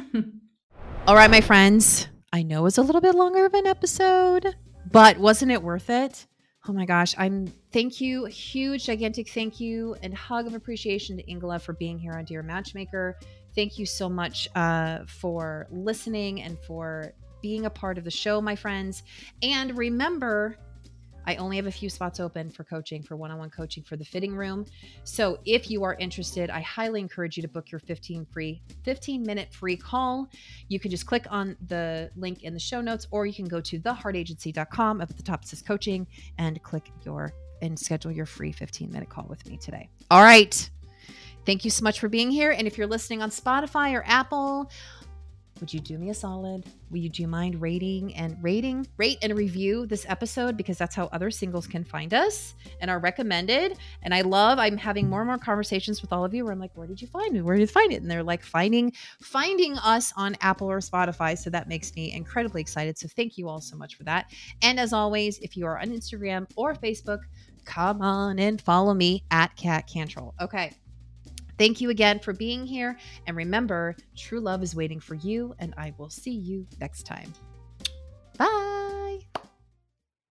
All right, my friends. I know it's a little bit longer of an episode, but wasn't it worth it? Oh my gosh, I'm thank you, huge, gigantic thank you and hug of appreciation to Ingela for being here on Dear Matchmaker. Thank you so much uh, for listening and for being a part of the show, my friends. And remember, I only have a few spots open for coaching, for one-on-one coaching for the fitting room. So if you are interested, I highly encourage you to book your fifteen free, fifteen minute free call. You can just click on the link in the show notes, or you can go to the heart agency dot com. Up at the top says coaching, and click your and schedule your free fifteen minute call with me today. All right. Thank you so much for being here. And if you're listening on Spotify or Apple, would you do me a solid? Will you do you mind rating and rating, rate and review this episode? Because that's how other singles can find us and are recommended. And I love, I'm having more and more conversations with all of you where I'm like, where did you find me? Where did you find it? And they're like finding, finding us on Apple or Spotify. So that makes me incredibly excited. So thank you all so much for that. And as always, if you are on Instagram or Facebook, come on and follow me at Kat Cantrell. Okay. Thank you again for being here. And remember, true love is waiting for you. And I will see you next time. Bye.